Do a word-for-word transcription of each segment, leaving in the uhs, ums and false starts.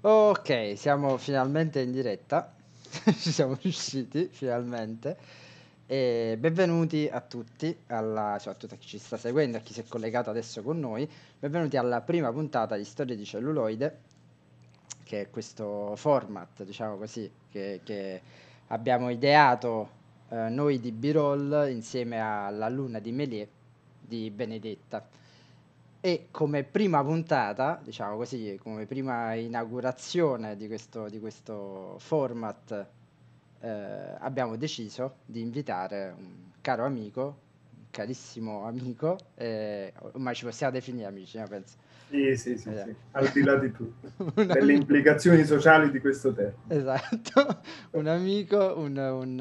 Ok, siamo finalmente in diretta. Ci siamo riusciti finalmente. E benvenuti a tutti, alla, cioè a tutti chi ci sta seguendo, a chi si è collegato adesso con noi. Benvenuti alla prima puntata di Storie di Celluloide, che è questo format, diciamo così, che, che abbiamo ideato eh, noi di Birol insieme alla Luna di Melie di Benedetta. E come prima puntata, diciamo così, come prima inaugurazione di questo, di questo format, eh, abbiamo deciso di invitare un caro amico, un carissimo amico, eh, ormai ci possiamo definire amici, no? Penso. Sì, sì, sì, eh, sì, al di là di tutto, per amico... le implicazioni sociali di questo termine. Esatto, un amico, un, un,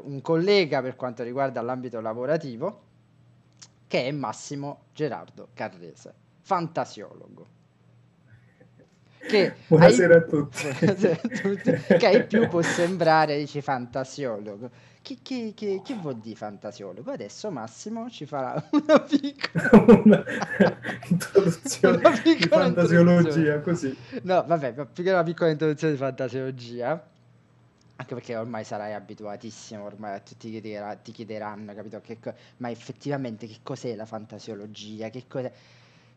uh, un collega per quanto riguarda l'ambito lavorativo, che è Massimo Gerardo Carrese, fantasiologo. Che buonasera, hai... a tutti. Buonasera a tutti. Che in più può sembrare, dici, fantasiologo. Chi, chi, chi, chi vuol dire fantasiologo? Adesso Massimo ci farà una piccola una introduzione una piccola di fantasiologia, così. No, vabbè, più che una piccola introduzione di fantasiologia, anche perché ormai sarai abituatissimo, ormai tutti chiederà, ti chiederanno, capito? Che co- ma effettivamente che cos'è la fantasiologia? Che cos'è?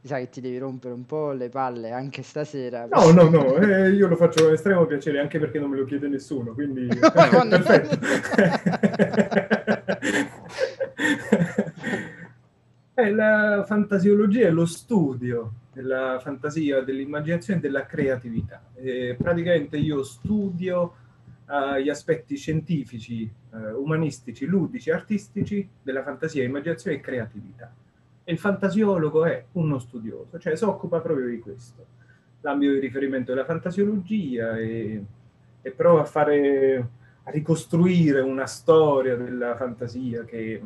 Sai che ti devi rompere un po' le palle anche stasera. No, no, no, eh, io lo faccio con estremo piacere, anche perché non me lo chiede nessuno, quindi... eh, eh, la fantasiologia è lo studio della fantasia, dell'immaginazione e della creatività. Eh, praticamente io studio... Uh, gli aspetti scientifici, uh, umanistici, ludici, artistici della fantasia, immaginazione e creatività. E il fantasiologo è uno studioso, cioè si occupa proprio di questo. L'ambito di riferimento della fantasiologia e, e prova a fare, a ricostruire una storia della fantasia che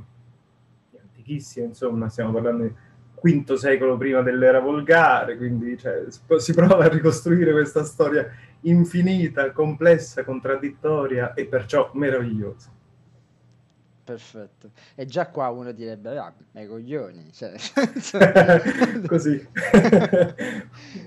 è antichissima, insomma, stiamo parlando di quinto secolo prima dell'era volgare, quindi cioè, si prova a ricostruire questa storia infinita, complessa, contraddittoria e perciò meravigliosa. Perfetto. E già qua uno direbbe, ah, i coglioni, cioè. Così.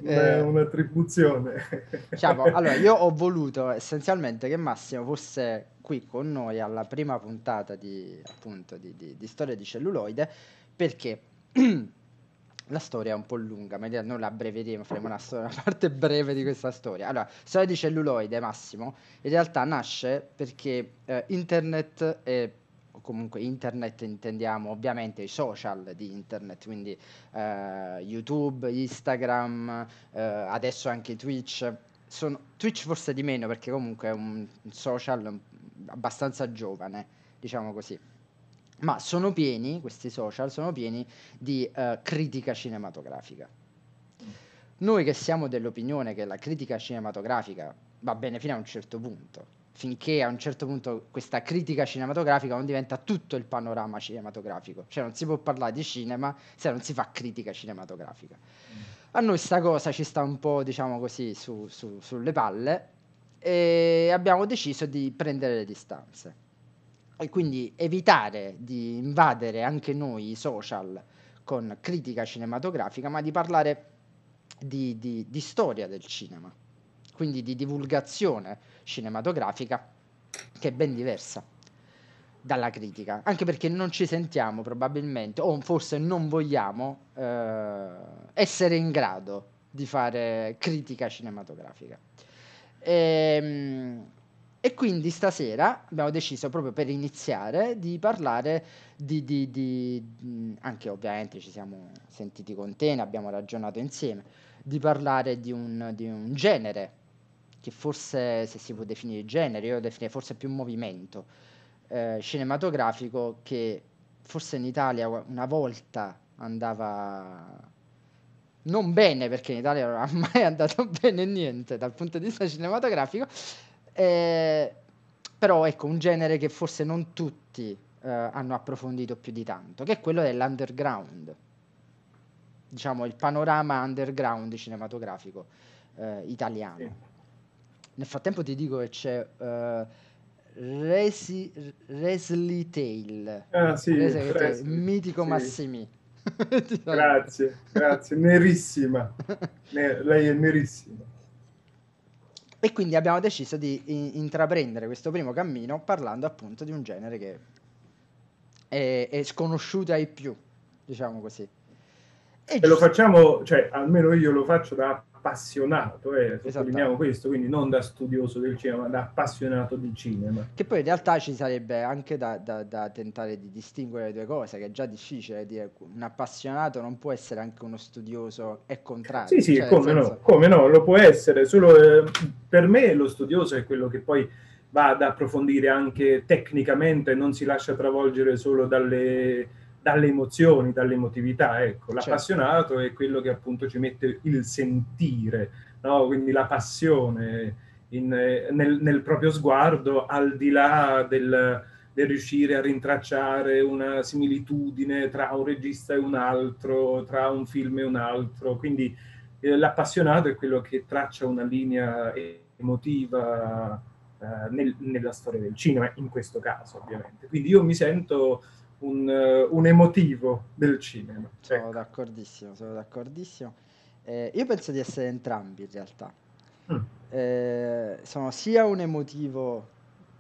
Beh, un'attribuzione. Diciamo, allora, io ho voluto essenzialmente che Massimo fosse qui con noi alla prima puntata di, appunto, di, di, di Storia di Celluloide, perché... la storia è un po' lunga, ma noi la abbreveremo, faremo una, storia, una parte breve di questa storia. Allora, Storia di Celluloide, Massimo, in realtà nasce perché eh, internet, e comunque internet intendiamo ovviamente i social di internet, quindi eh, YouTube, Instagram, eh, adesso anche Twitch. Sono, Twitch forse di meno, perché comunque è un social abbastanza giovane, diciamo così. Ma sono pieni, questi social, sono pieni di uh, critica cinematografica. Noi che siamo dell'opinione che la critica cinematografica va bene fino a un certo punto, finché a un certo punto questa critica cinematografica non diventa tutto il panorama cinematografico. Cioè non si può parlare di cinema se non si fa critica cinematografica. Mm. A noi sta cosa ci sta un po', diciamo così, su, su, sulle palle, e abbiamo deciso di prendere le distanze. E quindi evitare di invadere anche noi i social con critica cinematografica, ma di parlare di, di, di storia del cinema, quindi di divulgazione cinematografica, che è ben diversa dalla critica, anche perché non ci sentiamo probabilmente, o forse non vogliamo, eh, essere in grado di fare critica cinematografica. Ehm... E quindi stasera abbiamo deciso, proprio per iniziare, di parlare di, di, di... anche ovviamente ci siamo sentiti con te, ne abbiamo ragionato insieme, di parlare di un, di un genere, che forse, se si può definire genere, io lo definirei forse più un movimento eh, cinematografico, che forse in Italia una volta andava... non bene, perché in Italia non è mai andato bene niente dal punto di vista cinematografico, Eh, però ecco un genere che forse non tutti eh, hanno approfondito più di tanto, che è quello dell'underground, diciamo il panorama underground cinematografico eh, italiano. Sì. Nel frattempo ti dico che c'è eh, Resi, Resli Tale, ah, sì, Resi, Resi. Mitico, sì. Massimi Grazie, grazie, nerissima. Ne- lei è nerissima. E quindi abbiamo deciso di in- intraprendere questo primo cammino parlando appunto di un genere che è, è sconosciuto ai più, diciamo così. E lo facciamo, cioè almeno io lo faccio da appassionato, eh, sottolineiamo questo, quindi non da studioso del cinema, ma da appassionato di cinema. Che poi in realtà ci sarebbe anche da, da, da tentare di distinguere le due cose, che è già difficile dire un appassionato non può essere anche uno studioso, è contrario. Sì, sì, cioè, come senso... no, come no, lo può essere, solo eh, per me lo studioso è quello che poi va ad approfondire anche tecnicamente, non si lascia travolgere solo dalle... dalle emozioni, dall'emotività, ecco. L'appassionato certo. è quello che appunto ci mette il sentire, no? Quindi la passione in, nel, nel proprio sguardo, al di là del, del riuscire a rintracciare una similitudine tra un regista e un altro, tra un film e un altro. Quindi eh, l'appassionato è quello che traccia una linea emotiva eh, nel, nella storia del cinema, in questo caso ovviamente. Quindi io mi sento... Un, un emotivo del cinema. Sono ecco. d'accordissimo, sono d'accordissimo. Eh, io penso di essere entrambi in realtà. Mm. Eh, sono sia un emotivo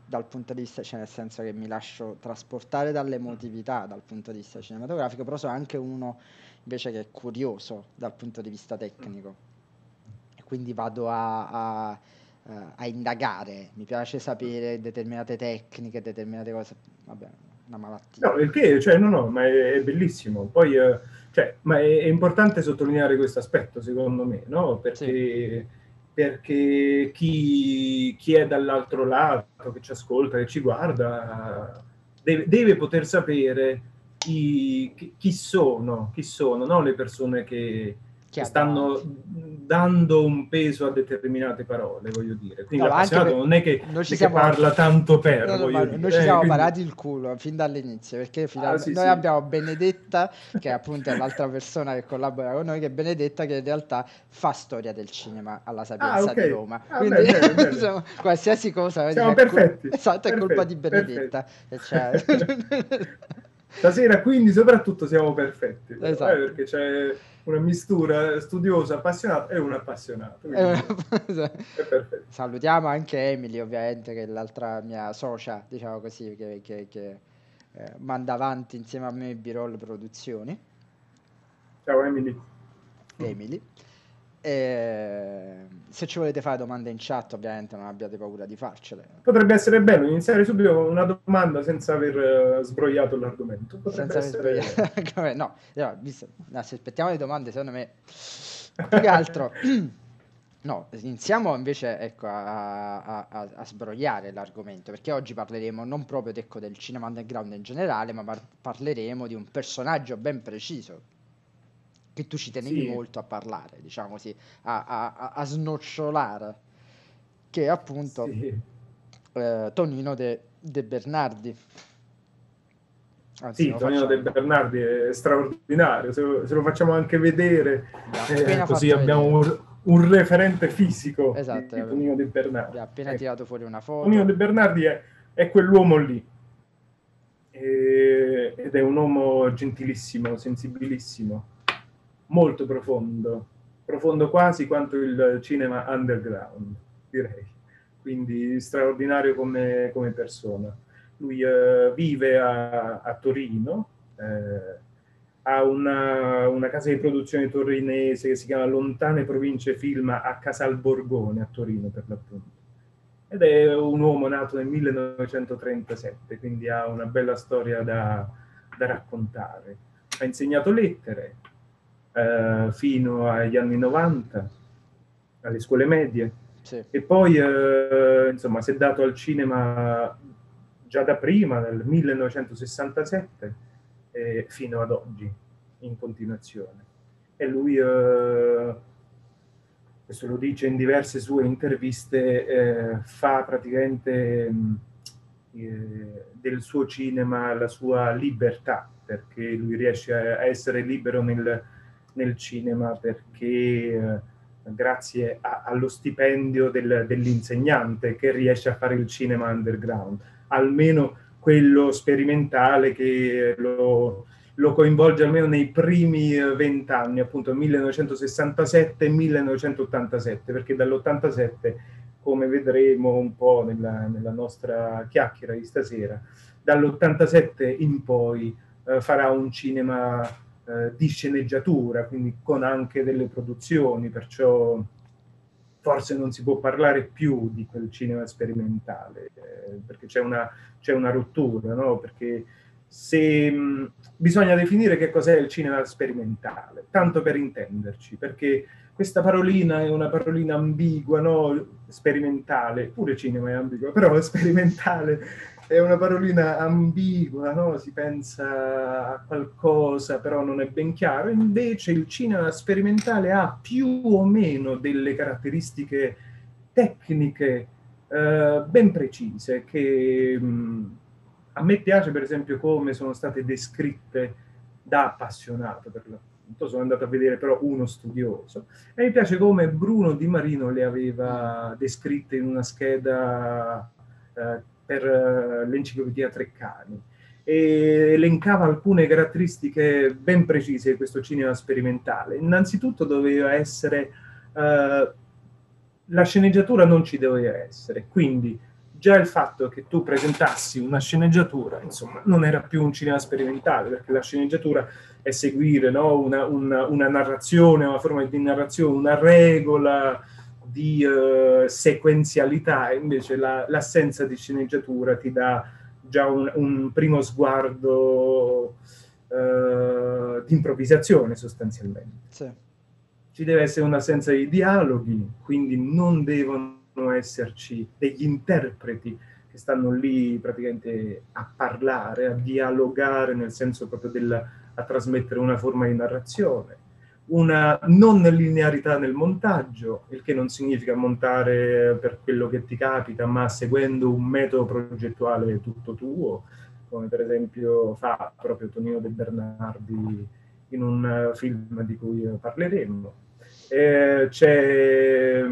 dal punto di vista, cioè nel senso che mi lascio trasportare dall'emotività dal punto di vista cinematografico, però sono anche uno invece che è curioso dal punto di vista tecnico. E quindi vado a... a a indagare, mi piace sapere determinate tecniche, determinate cose, vabbè, una malattia. No, perché, cioè, no, no, ma è, è bellissimo. Poi, eh, cioè, ma è, è importante sottolineare questo aspetto, secondo me, no? Perché, sì. perché chi, chi è dall'altro lato, che ci ascolta, che ci guarda, deve, deve poter sapere chi, chi sono, chi sono, no? Le persone che... che stanno dando un peso a determinate parole, voglio dire. Quindi no, l'appassionato non è che si parla tanto per, no, no, voglio no, dire. Noi ci siamo eh, quindi... parati il culo fin dall'inizio, perché fino ah, al... sì, noi sì. abbiamo Benedetta, che appunto è l'altra persona che collabora con noi, che è Benedetta, che in realtà fa storia del cinema alla Sapienza ah, okay. di Roma. Ah, Quindi bene, bene, bene. Insomma, qualsiasi cosa... Siamo perfetti. Cul... Esatto, perfetti, è colpa di Benedetta. Stasera quindi soprattutto siamo perfetti, esatto. eh, perché c'è una mistura studiosa, appassionata e un appassionato. È una... è perfetto. Salutiamo anche Emily, ovviamente, che è l'altra mia socia, diciamo così, che, che, che eh, manda avanti insieme a me Birol Produzioni. Ciao Emily. Emily. E se ci volete fare domande in chat, ovviamente non abbiate paura di farcele. Potrebbe essere bello iniziare subito con una domanda senza aver uh, sbrogliato l'argomento. Potrebbe senza essere... aver sbrogliato. no, no, visto... no, se aspettiamo le domande, secondo me più che altro no, iniziamo invece ecco, a, a, a, a sbrogliare l'argomento, perché oggi parleremo non proprio ecco, del cinema underground in generale, ma par- parleremo di un personaggio ben preciso che tu ci tenevi sì. molto a parlare, diciamo così, a, a, a snocciolare, che è appunto sì. eh, Tonino De, De Bernardi. Anzi, sì, Tonino De Bernardi è straordinario, se lo, se lo facciamo anche vedere, no, eh, così abbiamo vedere. Un, un referente fisico esatto, di Tonino De Bernardi. Ha appena eh. tirato fuori una foto. Tonino De Bernardi è, è quell'uomo lì, e, ed è un uomo gentilissimo, sensibilissimo, molto profondo, profondo quasi quanto il cinema underground, direi. Quindi straordinario come, come persona. Lui eh, vive a, a Torino, eh, ha una, una casa di produzione torinese che si chiama Lontane Province Film a Casal Borgone, a Torino per l'appunto. Ed è un uomo nato nel millenovecentotrentasette, quindi ha una bella storia da, da raccontare. Ha insegnato lettere, Uh, fino agli anni novanta alle scuole medie sì. e poi uh, insomma si è dato al cinema già da prima nel millenovecentosessantasette eh, fino ad oggi in continuazione, e lui uh, questo lo dice in diverse sue interviste eh, fa praticamente mh, eh, del suo cinema la sua libertà, perché lui riesce a, a essere libero nel nel cinema perché eh, grazie a, allo stipendio del, dell'insegnante che riesce a fare il cinema underground, almeno quello sperimentale che lo, lo coinvolge almeno nei primi vent'anni, appunto millenovecentosessantasette millenovecentottantasette, perché dall'ottantasette, come vedremo un po' nella, nella nostra chiacchiera di stasera, dall'ottantasette in poi eh, farà un cinema eh, di sceneggiatura, quindi con anche delle produzioni, perciò forse non si può parlare più di quel cinema sperimentale, eh, perché c'è una, c'è una rottura, no? Perché se, mh, bisogna definire che cos'è il cinema sperimentale, tanto per intenderci, perché questa parolina è una parolina ambigua, no? Sperimentale, pure cinema è ambiguo, però sperimentale è una parolina ambigua, no? Si pensa a qualcosa, però non è ben chiaro. Invece il cinema sperimentale ha più o meno delle caratteristiche tecniche eh, ben precise, che mh, a me piace per esempio come sono state descritte da Appassionato, per l'appunto. Sono andato a vedere però uno studioso e mi piace come Bruno Di Marino le aveva descritte in una scheda eh, per eh, l'enciclopedia Treccani, e elencava alcune caratteristiche ben precise di questo cinema sperimentale. Innanzitutto doveva essere eh, la sceneggiatura non ci doveva essere, quindi già il fatto che tu presentassi una sceneggiatura, insomma, non era più un cinema sperimentale, perché la sceneggiatura è seguire, no? una, una, una narrazione, una forma di narrazione, una regola di eh, sequenzialità, invece l'assenza la, di sceneggiatura ti dà già un, un primo sguardo eh, di improvvisazione sostanzialmente. Sì. Ci deve essere un'assenza di dialoghi, quindi non devono esserci degli interpreti che stanno lì praticamente a parlare, a dialogare, nel senso proprio del, a trasmettere una forma di narrazione, una non linearità nel montaggio, il che non significa montare per quello che ti capita, ma seguendo un metodo progettuale tutto tuo, come per esempio fa proprio Tonino De Bernardi in un film di cui parleremo. Eh, c'è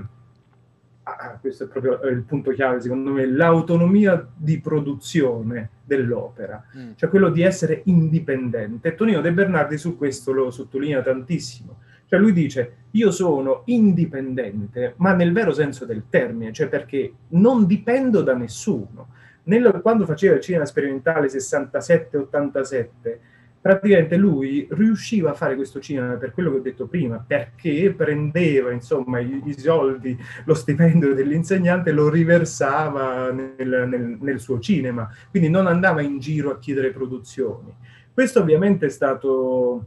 Ah, questo è proprio il punto chiave secondo me, l'autonomia di produzione dell'opera, mm. cioè quello di essere indipendente. Tonino De Bernardi su questo lo sottolinea tantissimo, cioè lui dice io sono indipendente, ma nel vero senso del termine, cioè perché non dipendo da nessuno. Nel, quando faceva il cinema sperimentale sessantasette ottantasette, praticamente lui riusciva a fare questo cinema per quello che ho detto prima, perché prendeva insomma i, i soldi, lo stipendio dell'insegnante, lo riversava nel, nel, nel suo cinema, quindi non andava in giro a chiedere produzioni. Questo ovviamente è stato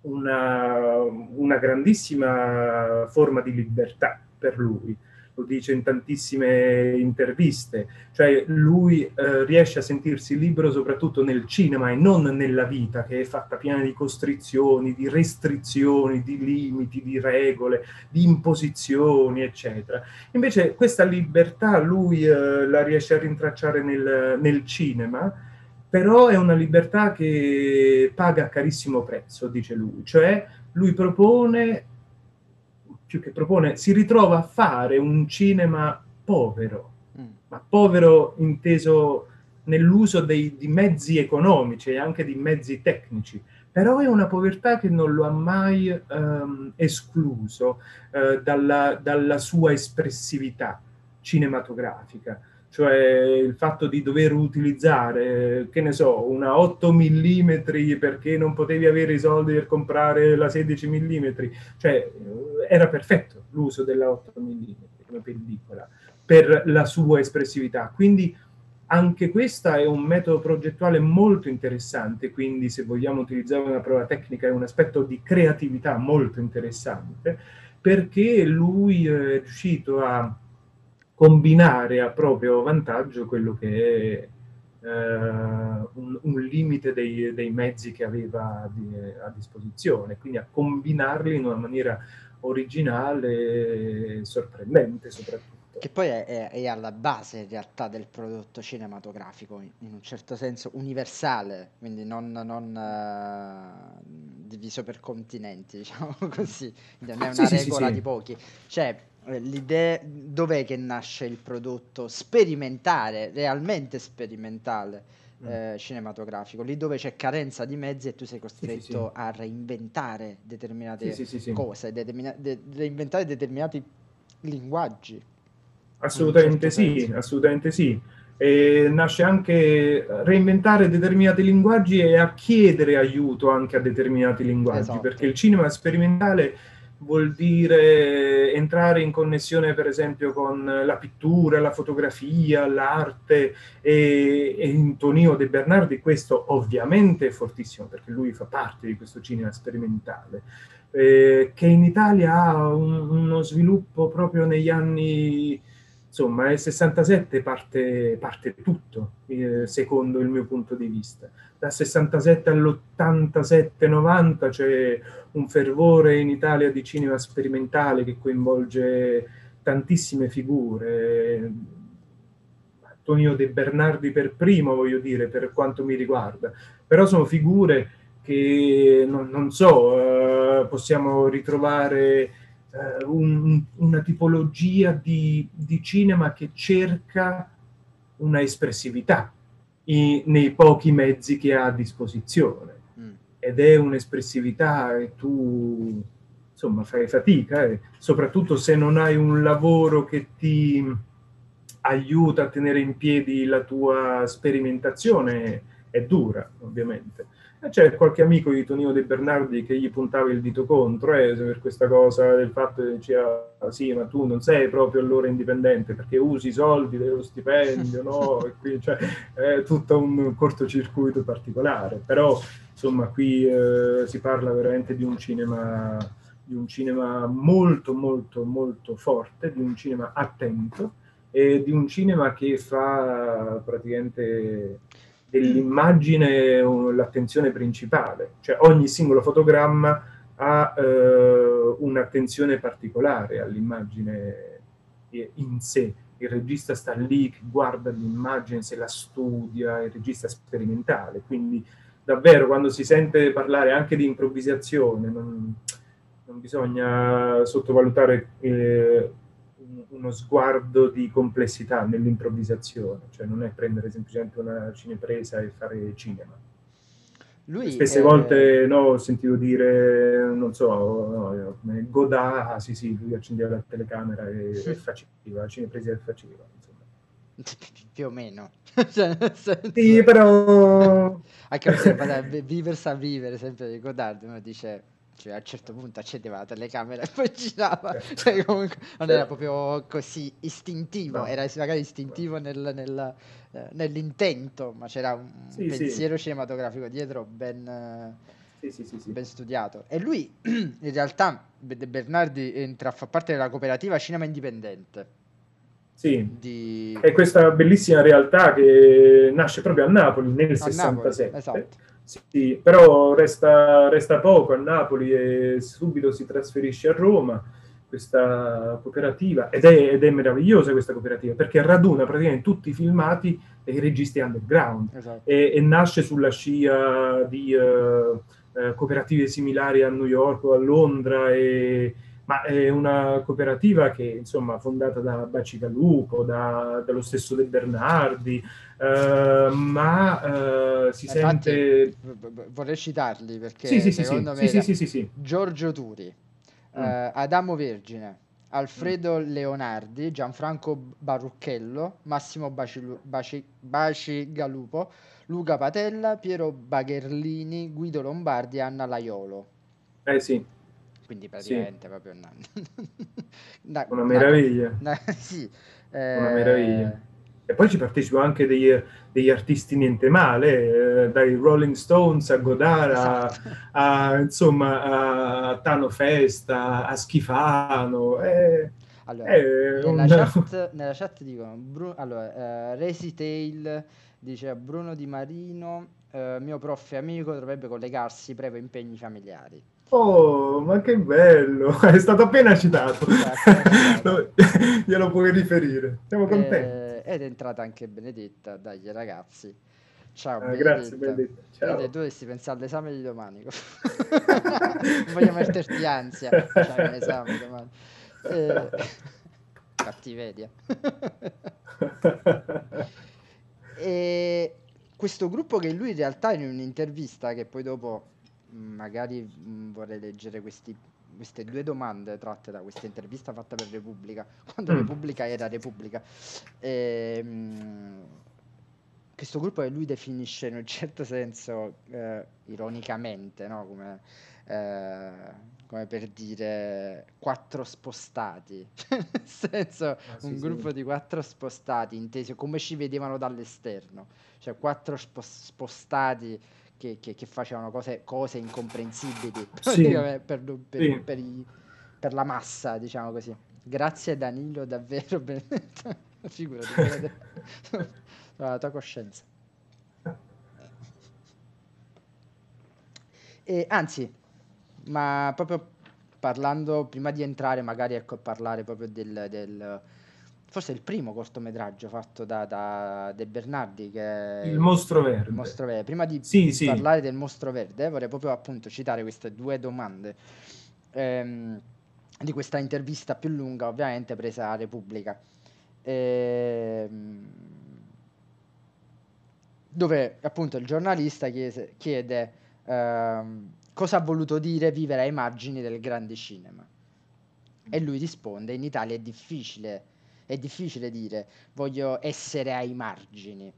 una, una grandissima forma di libertà per lui, lo dice in tantissime interviste, cioè lui eh, riesce a sentirsi libero soprattutto nel cinema e non nella vita, che è fatta piena di costrizioni, di restrizioni, di limiti, di regole, di imposizioni, eccetera. Invece questa libertà lui eh, la riesce a rintracciare nel, nel cinema, però è una libertà che paga a carissimo prezzo, dice lui, cioè lui propone... più che propone, si ritrova a fare un cinema povero, mm. ma povero inteso nell'uso dei di mezzi economici e anche di mezzi tecnici, però è una povertà che non lo ha mai ehm, escluso eh, dalla, dalla sua espressività cinematografica, cioè il fatto di dover utilizzare, che ne so, una otto millimetri perché non potevi avere i soldi per comprare la sedici millimetri, cioè era perfetto l'uso della otto millimetri come pellicola per la sua espressività, quindi anche questa è un metodo progettuale molto interessante, quindi se vogliamo utilizzare una prova tecnica è un aspetto di creatività molto interessante, perché lui è riuscito a combinare a proprio vantaggio quello che è eh, un, un limite dei, dei mezzi che aveva di, a disposizione, quindi a combinarli in una maniera originale e sorprendente soprattutto. Che poi è, è, è alla base in realtà del prodotto cinematografico, in, in un certo senso universale, quindi non, non uh, diviso per continenti, diciamo così, non è una sì, regola sì, sì. di pochi. Cioè, l'idea, dov'è che nasce il prodotto sperimentale, realmente sperimentale mm. eh, cinematografico, lì dove c'è carenza di mezzi e tu sei costretto sì, sì, sì. a reinventare determinate sì, sì, sì, cose, determina- de- reinventare determinati linguaggi. Assolutamente certo sì, assolutamente sì. E nasce anche reinventare determinati linguaggi e a chiedere aiuto anche a determinati linguaggi, esatto. perché il cinema sperimentale vuol dire entrare in connessione per esempio con la pittura, la fotografia, l'arte, e, e in Tonino De Bernardi questo ovviamente è fortissimo perché lui fa parte di questo cinema sperimentale, eh, che in Italia ha un, uno sviluppo proprio negli anni, insomma nel sessantasette parte, parte tutto, eh, secondo il mio punto di vista. Dal sessantasette all'ottantasette novanta c'è un fervore in Italia di cinema sperimentale che coinvolge tantissime figure. Tonino De Bernardi per primo, voglio dire, per quanto mi riguarda. Però sono figure che, non, non so, eh, possiamo ritrovare eh, un, una tipologia di, di cinema che cerca una espressività I, nei pochi mezzi che ha a disposizione, mm. ed è un'espressività che tu insomma fai fatica, eh. soprattutto se non hai un lavoro che ti aiuta a tenere in piedi la tua sperimentazione, è dura ovviamente. C'è qualche amico di Tonino De Bernardi che gli puntava il dito contro eh, per questa cosa del fatto che diceva sì, ma tu non sei proprio allora indipendente perché usi i soldi dello stipendio, no? E qui, cioè, è tutto un cortocircuito particolare, però insomma qui eh, si parla veramente di un cinema di un cinema molto molto molto forte, di un cinema attento e di un cinema che fa praticamente dell'immagine l'attenzione principale, cioè ogni singolo fotogramma ha eh, un'attenzione particolare all'immagine in sé, il regista sta lì che guarda l'immagine, se la studia, il regista sperimentale, quindi davvero quando si sente parlare anche di improvvisazione non, non bisogna sottovalutare eh, uno sguardo di complessità nell'improvvisazione, cioè non è prendere semplicemente una cinepresa e fare cinema. Lui Spesse è... volte no, ho sentito dire, non so, no, Godard, ah, sì sì, lui accendeva la telecamera e, sì. e faceva, la cinepresa e faceva, insomma. Più o meno. Cioè, senso... Sì, però... Anche perché viversa a vivere, sempre di Godard, uno dice... Cioè, a un certo punto accendeva la telecamera e poi girava, cioè, comunque non era proprio così istintivo, no. era magari istintivo nel, nel, eh, nell'intento, ma c'era un sì, pensiero sì. cinematografico dietro ben, sì, sì, sì, sì. ben studiato. E lui in realtà De Bernardi entra a far parte della cooperativa Cinema Indipendente. Sì, di... è questa bellissima realtà che nasce proprio a Napoli nel a sessantasette. Napoli, esatto. Sì, però resta, resta poco a Napoli e subito si trasferisce a Roma questa cooperativa ed è, ed è meravigliosa questa cooperativa perché raduna praticamente tutti i filmati dei registi underground, esatto. e, e nasce sulla scia di uh, cooperative similari a New York o a Londra, e, ma è una cooperativa che insomma fondata da Bacigalupo, da, dallo stesso De Bernardi. Uh, ma uh, si Infatti, sente vorrei citarli perché sì, sì, secondo sì, me sì, sì, sì, sì. Giorgio Turi, mm. uh, Adamo Vergine, Alfredo mm. Leonardi, Gianfranco Barucchello, Massimo Bacilu- Baci- Bacigalupo, Luca Patella, Piero Bagherlini, Guido Lombardi e Anna Laiolo. Eh sì. Quindi praticamente sì. proprio una, una, una meraviglia. Una, una, sì, eh... una meraviglia. E poi ci partecipano anche degli, degli artisti niente male, eh, dai Rolling Stones a Godard, esatto. a, a, insomma, a Tano Festa, a Schifano. Eh, allora, eh, nella, una... chat, nella chat dicono, Bru- allora, eh, Resi Tale dice Bruno Di Marino, eh, mio prof e amico, dovrebbe collegarsi previo impegni familiari. Oh, ma che bello, è stato appena citato, esatto, glielo puoi riferire, siamo contenti. Eh... Ed è entrata anche Benedetta, dai ragazzi. Ciao, ah, Benedetta. Grazie Benedetta. Ciao. Tu dovresti pensare all'esame di domani. Non voglio metterti ansia. C'è un esame domani. Eh, cattiveria. E questo gruppo che lui in realtà in un'intervista, che poi dopo magari mh, vorrei leggere questi, queste due domande tratte da questa intervista fatta per Repubblica, quando mm. Repubblica era Repubblica, e, mh, questo gruppo che lui definisce in un certo senso eh, ironicamente, no? Come, eh, come per dire quattro spostati nel senso ah, sì, un gruppo sì. di quattro spostati intesi come ci vedevano dall'esterno, cioè quattro sp- spostati Che, che, che facevano cose, cose incomprensibili sì. per, per, per, sì. per, i, per la massa, diciamo così. Grazie Danilo, davvero, Benedetta. Figurati, Benedetta. La tua coscienza. E, anzi, ma proprio parlando, prima di entrare magari ecco a parlare proprio del... del forse il primo cortometraggio fatto da, da De Bernardi, che è Il Mostro Verde. Il Mostro Verde. Prima di sì, parlare sì. del Mostro Verde, vorrei proprio appunto citare queste due domande ehm, di questa intervista più lunga, ovviamente presa a Repubblica, ehm, dove appunto il giornalista chiese, chiede ehm, cosa ha voluto dire vivere ai margini del grande cinema, e lui risponde: in Italia è difficile. È difficile dire, voglio essere ai margini.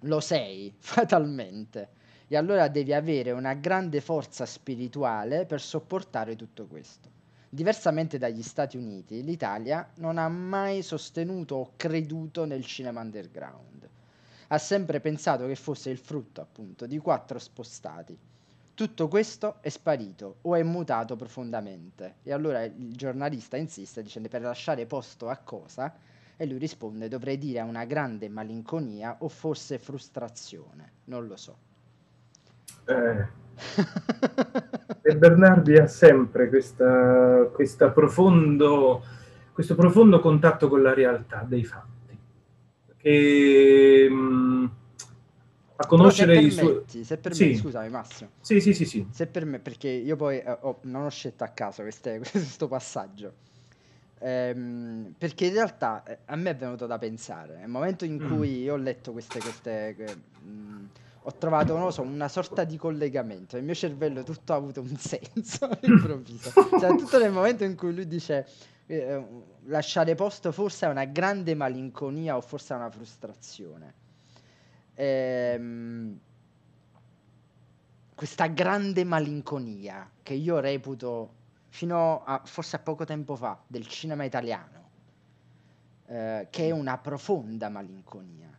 Lo sei, fatalmente. E allora devi avere una grande forza spirituale per sopportare tutto questo. Diversamente dagli Stati Uniti, l'Italia non ha mai sostenuto o creduto nel cinema underground. Ha sempre pensato che fosse il frutto, appunto, di quattro spostati. Tutto questo è sparito o è mutato profondamente. E allora il giornalista insiste dicendo: per lasciare posto a cosa? E lui risponde: dovrei dire a una grande malinconia o forse frustrazione, non lo so. Eh, e Bernardi ha sempre questa, questa profondo, questo profondo contatto con la realtà dei fatti. E... Mh, a conoscere i suoi... Se per me, sì. scusami Massimo. Sì, sì, sì, sì. Se per me, perché io poi eh, ho, non ho scelto a caso queste, questo passaggio, ehm, perché in realtà eh, a me è venuto da pensare, nel momento in mm. cui io ho letto queste... queste que, mh, ho trovato, non lo so, una sorta di collegamento. Il mio cervello tutto ha avuto un senso all'improvviso. Cioè, tutto nel momento in cui lui dice eh, lasciare posto forse a una grande malinconia o forse a una frustrazione. Ehm, questa grande malinconia che io reputo fino a forse a poco tempo fa del cinema italiano, eh, che è una profonda malinconia.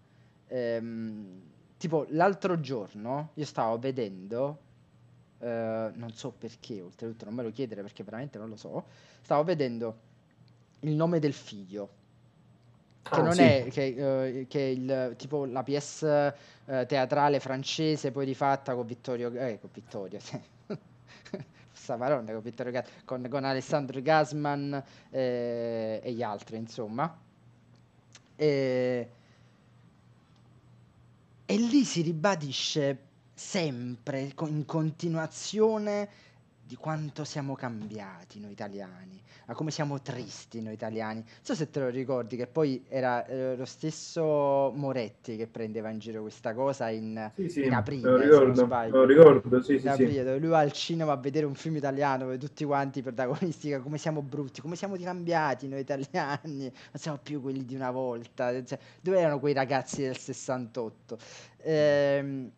Ehm, tipo l'altro giorno io stavo vedendo, eh, non so perché, oltretutto non me lo chiedere perché veramente non lo so, stavo vedendo Il nome del figlio, che ah, non sì. è che, uh, che il tipo la pièce uh, teatrale francese poi rifatta con Vittorio eh, con Vittorio Samaronda, con Vittorio con, con Alessandro Gasman eh, e gli altri, insomma, e, e lì si ribadisce sempre in continuazione di quanto siamo cambiati noi italiani, a come siamo tristi noi italiani. Non so se te lo ricordi, che poi era eh, lo stesso Moretti che prendeva in giro questa cosa in, sì, sì, in aprile, lo ricordo, se non sbaglio. Lo ricordo, sì, in sì, aprile, sì. Dove lui va al cinema a vedere un film italiano dove tutti quanti i protagonisti, come siamo brutti, come siamo cambiati noi italiani, non siamo più quelli di una volta, cioè, dove erano quei ragazzi del sessantotto? Ehm...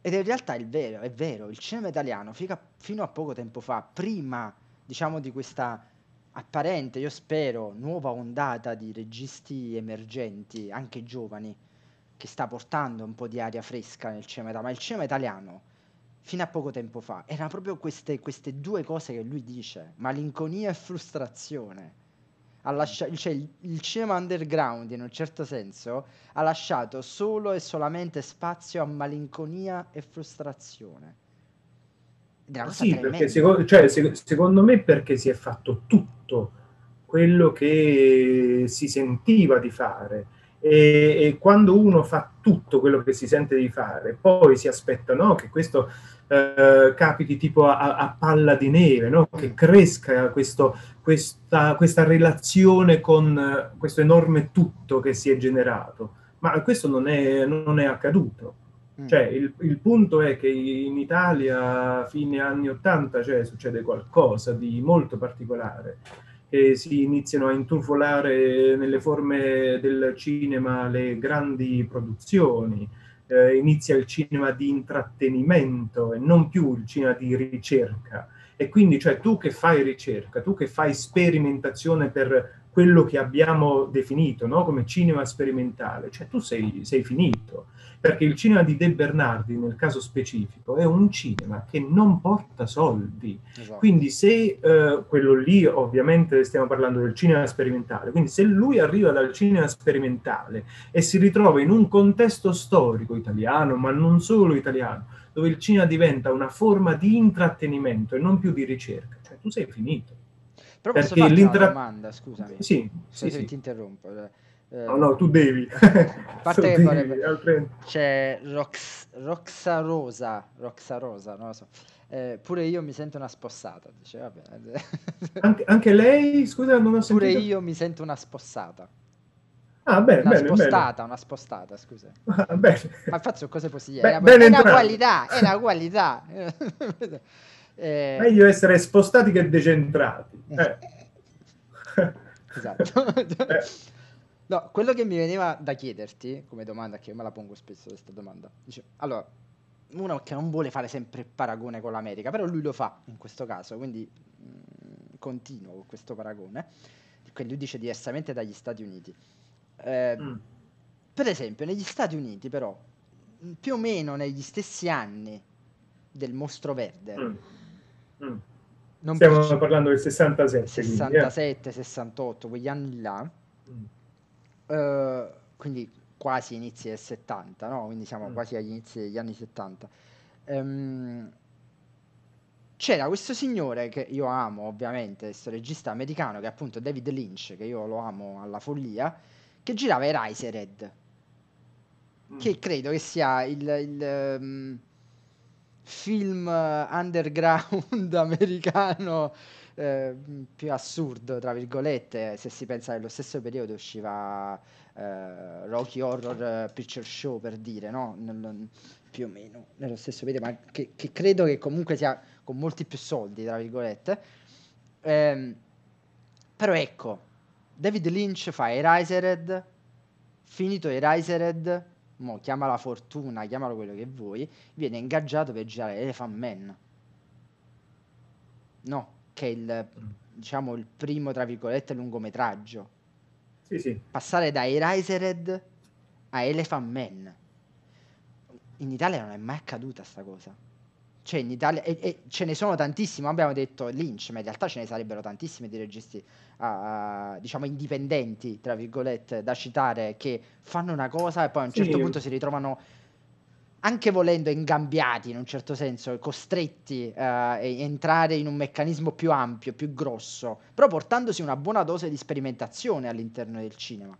Ed in realtà è vero, è vero, il cinema italiano figa, fino a poco tempo fa, prima diciamo di questa apparente, io spero, nuova ondata di registi emergenti, anche giovani, che sta portando un po' di aria fresca nel cinema italiano, ma il cinema italiano fino a poco tempo fa erano proprio queste, queste due cose che lui dice, malinconia e frustrazione. Ha lascia- cioè, il, il cinema underground in un certo senso ha lasciato solo e solamente spazio a malinconia e frustrazione. Sì, perché seco- cioè, se- secondo me perché si è fatto tutto quello che si sentiva di fare, e, e quando uno fa tutto quello che si sente di fare poi si aspetta, no, che questo Uh, capiti tipo a, a palla di neve, no? Che cresca questo, questa, questa relazione con uh, questo enorme tutto che si è generato, ma questo non è, non è accaduto. Cioè, il, il punto è che in Italia, fine anni ottanta, cioè, succede qualcosa di molto particolare. E si iniziano a intrufolare nelle forme del cinema le grandi produzioni, eh, inizia il cinema di intrattenimento e non più il cinema di ricerca. E quindi, cioè, tu che fai ricerca, tu che fai sperimentazione per quello che abbiamo definito, no? Come cinema sperimentale, cioè tu sei, sei finito, perché il cinema di De Bernardi nel caso specifico è un cinema che non porta soldi, esatto. Quindi se eh, quello lì, ovviamente stiamo parlando del cinema sperimentale, quindi se lui arriva dal cinema sperimentale e si ritrova in un contesto storico italiano, ma non solo italiano, dove il cinema diventa una forma di intrattenimento e non più di ricerca, cioè tu sei finito. Però posso farti una domanda, scusami. Sì, sì, se sì. Ti interrompo. Eh, no, no, tu devi. A parte so devi, c'è Rox, Roxa Rosa, Roxa Rosa, non lo so. Eh, pure io mi sento una spossata. Dice, vabbè. Anche, anche lei, scusa, non ho sentito. Pure io mi sento una spossata. Ah, bene, una bene, spostata, bene. Una spostata, scusa. Ah, bene. Ma infatti su cose possibili. Be- è, una, è una qualità, è una qualità. Eh, meglio essere spostati che decentrati, eh. Esatto. eh. No, quello che mi veniva da chiederti come domanda, che me la pongo spesso questa domanda, dice, allora, uno che non vuole fare sempre il paragone con l'America, però lui lo fa in questo caso, quindi mh, continuo con questo paragone, quindi lui dice diversamente dagli Stati Uniti, eh, mm. per esempio negli Stati Uniti, però più o meno negli stessi anni del Mostro Verde, mm. Mm. Non stiamo più... parlando del sessantasette, sessantasette, eh. sessantotto, quegli anni là, mm. uh, quindi quasi inizi del settanta, no? Quindi siamo mm. quasi agli inizi degli anni settanta. Um, c'era questo signore che io amo, ovviamente, questo regista americano, che è appunto David Lynch, che io lo amo alla follia, che girava Eraserhead, mm. che credo che sia il... il um, film underground americano eh, più assurdo, tra virgolette, se si pensa che nello stesso periodo usciva eh, Rocky Horror Picture Show, per dire, no? Nel, più o meno nello stesso periodo, ma che, che credo che comunque sia con molti più soldi, tra virgolette. Eh, però ecco, David Lynch fa Eraserhead, finito Eraserhead, mo, chiama la fortuna, chiamalo quello che vuoi, viene ingaggiato per girare Elephant Man, no? Che è il, diciamo, il primo, tra virgolette, lungometraggio. Sì, sì. Passare da Eraserhead a Elephant Man. In Italia non è mai accaduta sta cosa. Cioè, in Italia, e, e ce ne sono tantissimi, abbiamo detto Lynch, ma in realtà ce ne sarebbero tantissimi di registi, uh, diciamo, indipendenti, tra virgolette, da citare, che fanno una cosa e poi a un certo sì. punto si ritrovano, anche volendo, ingabbiati in un certo senso, costretti uh, a entrare in un meccanismo più ampio, più grosso, però portandosi una buona dose di sperimentazione all'interno del cinema.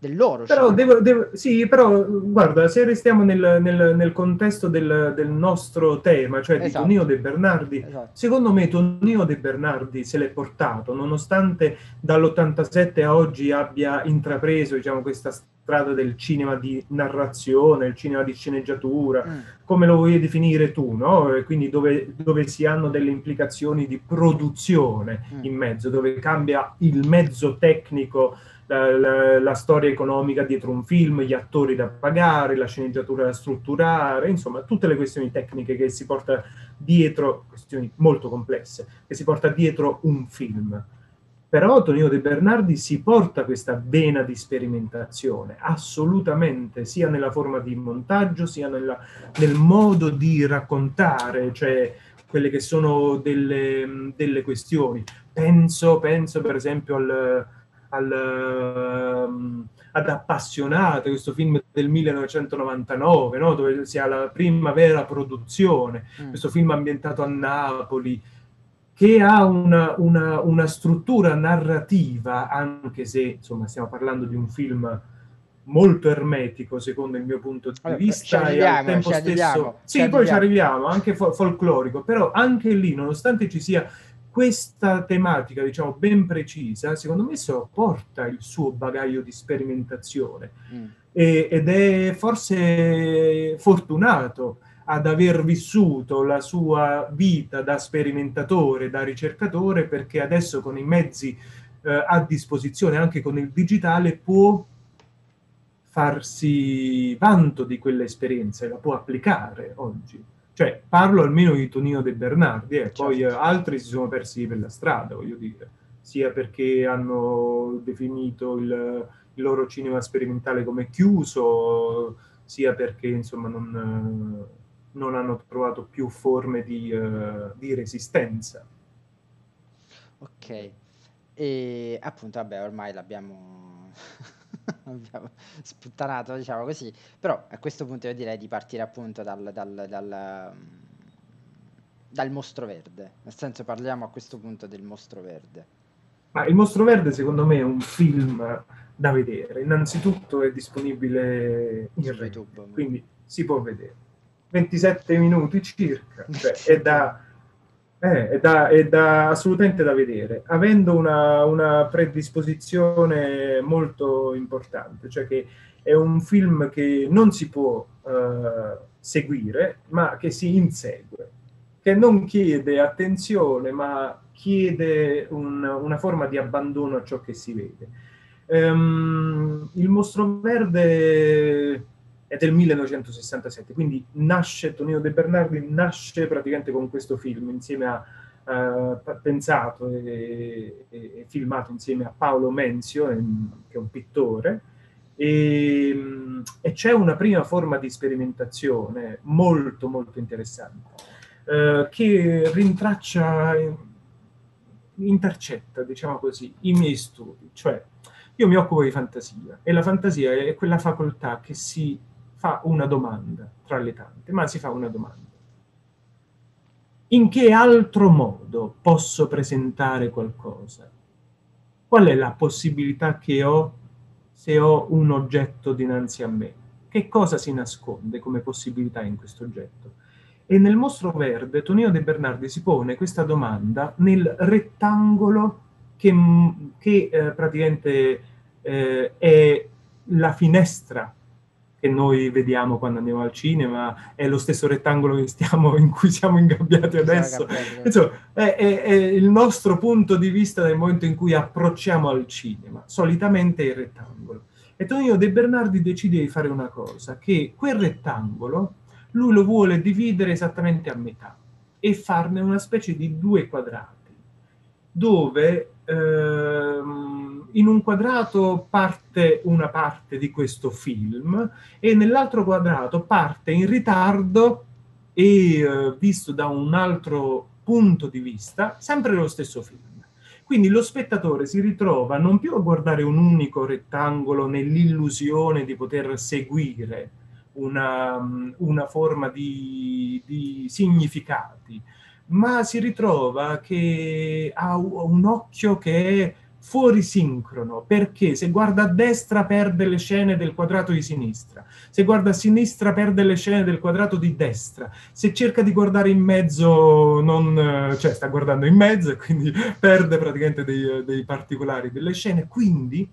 Del loro, però, devo, devo, sì, però guarda, se restiamo nel, nel, nel contesto del, del nostro tema, cioè esatto. di Tonino De Bernardi, esatto. secondo me Tonino De Bernardi se l'è portato, nonostante dall'ottantasette a oggi abbia intrapreso, diciamo, questa strada del cinema di narrazione, il cinema di sceneggiatura, mm. come lo vuoi definire tu, no? E quindi dove, dove si hanno delle implicazioni di produzione mm. in mezzo, dove cambia il mezzo tecnico. La, la, la storia economica dietro un film, gli attori da pagare, la sceneggiatura da strutturare, insomma tutte le questioni tecniche che si porta dietro, questioni molto complesse, che si porta dietro un film. Però Tonino De Bernardi si porta questa vena di sperimentazione, assolutamente, sia nella forma di montaggio, sia nella, nel modo di raccontare, cioè quelle che sono delle, delle questioni. Penso, penso per esempio al... Al, um, ad Appassionate, questo film del millenovecentonovantanove, no? Dove si ha la prima vera produzione, mm. questo film ambientato a Napoli, che ha una, una, una struttura narrativa, anche se insomma stiamo parlando di un film molto ermetico secondo il mio punto di allora, vista, e al tempo stesso arriviamo, sì, ci poi ci arriviamo, anche fol- folclorico, però anche lì, nonostante ci sia questa tematica, diciamo, ben precisa, secondo me sopporta il suo bagaglio di sperimentazione. Mm. e, ed è forse fortunato ad aver vissuto la sua vita da sperimentatore, da ricercatore, perché adesso con i mezzi eh, a disposizione, anche con il digitale, può farsi vanto di quell'esperienza e la può applicare oggi. Cioè, parlo almeno di Tonino De Bernardi, eh, certo. Poi eh, altri si sono persi per la strada, voglio dire, sia perché hanno definito il, il loro cinema sperimentale come chiuso, sia perché, insomma, non... Eh, non hanno trovato più forme di, uh, di resistenza. Ok, e appunto, vabbè, ormai l'abbiamo sputtanato, diciamo così, però a questo punto io direi di partire appunto dal, dal, dal, dal Mostro Verde, nel senso parliamo a questo punto del Mostro Verde. Ma Il Mostro Verde secondo me è un film da vedere, innanzitutto è disponibile in YouTube, quindi si può vedere. ventisette minuti circa, cioè, è, da, eh, è, da, è da assolutamente da vedere, avendo una, una predisposizione molto importante, cioè che è un film che non si può eh, seguire, ma che si insegue, che non chiede attenzione, ma chiede un, una forma di abbandono a ciò che si vede. Ehm, Il Mostro Verde... è del millenovecentosessantasette, quindi nasce, Tonino De Bernardi nasce praticamente con questo film, insieme a uh, pensato e, e filmato insieme a Paolo Menzio, che è un pittore, e, e c'è una prima forma di sperimentazione molto molto interessante, uh, che rintraccia, intercetta, diciamo così, i miei studi, cioè io mi occupo di fantasia, e la fantasia è quella facoltà che si fa una domanda, tra le tante, ma si fa una domanda. In che altro modo posso presentare qualcosa? Qual è la possibilità che ho se ho un oggetto dinanzi a me? Che cosa si nasconde come possibilità in questo oggetto? E nel Mostro Verde Tonino De Bernardi si pone questa domanda nel rettangolo che, che eh, praticamente eh, è la finestra che noi vediamo quando andiamo al cinema, è lo stesso rettangolo che stiamo, in cui siamo ingabbiati adesso. Insomma, è, è, è il nostro punto di vista nel momento in cui approcciamo al cinema, solitamente è il rettangolo. E Tonino De Bernardi decide di fare una cosa, che quel rettangolo lui lo vuole dividere esattamente a metà e farne una specie di due quadrati, dove ehm, in un quadrato parte una parte di questo film e nell'altro quadrato parte in ritardo e eh, visto da un altro punto di vista, sempre lo stesso film. Quindi lo spettatore si ritrova non più a guardare un unico rettangolo nell'illusione di poter seguire una, una forma di, di significati, ma si ritrova che ha un occhio che è fuori sincrono, perché se guarda a destra perde le scene del quadrato di sinistra, se guarda a sinistra perde le scene del quadrato di destra, se cerca di guardare in mezzo, non, cioè sta guardando in mezzo e quindi perde praticamente dei, dei particolari delle scene. Quindi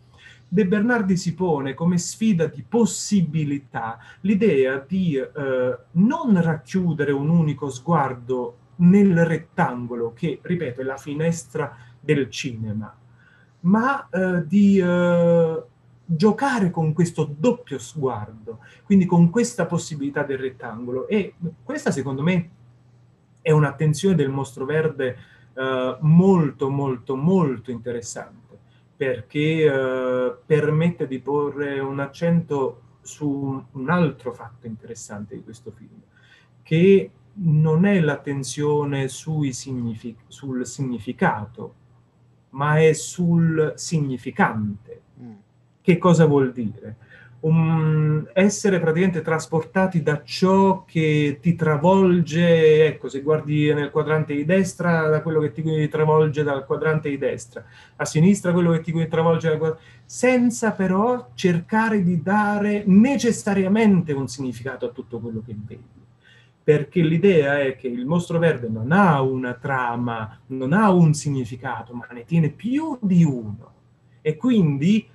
De Bernardi si pone come sfida di possibilità l'idea di eh, non racchiudere un unico sguardo nel rettangolo, che, ripeto, è la finestra del cinema, ma eh, di eh, giocare con questo doppio sguardo, quindi con questa possibilità del rettangolo. E questa, secondo me, è un'attenzione del Mostro Verde eh, molto, molto, molto interessante, perché eh, permette di porre un accento su un altro fatto interessante di questo film, che non è l'attenzione sui signific- sul significato, ma è sul significante. Mm. Che cosa vuol dire? Um, essere praticamente trasportati da ciò che ti travolge, ecco, se guardi nel quadrante di destra, da quello che ti travolge dal quadrante di destra, a sinistra quello che ti travolge dal quadrante, senza però cercare di dare necessariamente un significato a tutto quello che vedi. Perché l'idea è che Il Mostro Verde non ha una trama, non ha un significato, ma ne tiene più di uno. E quindi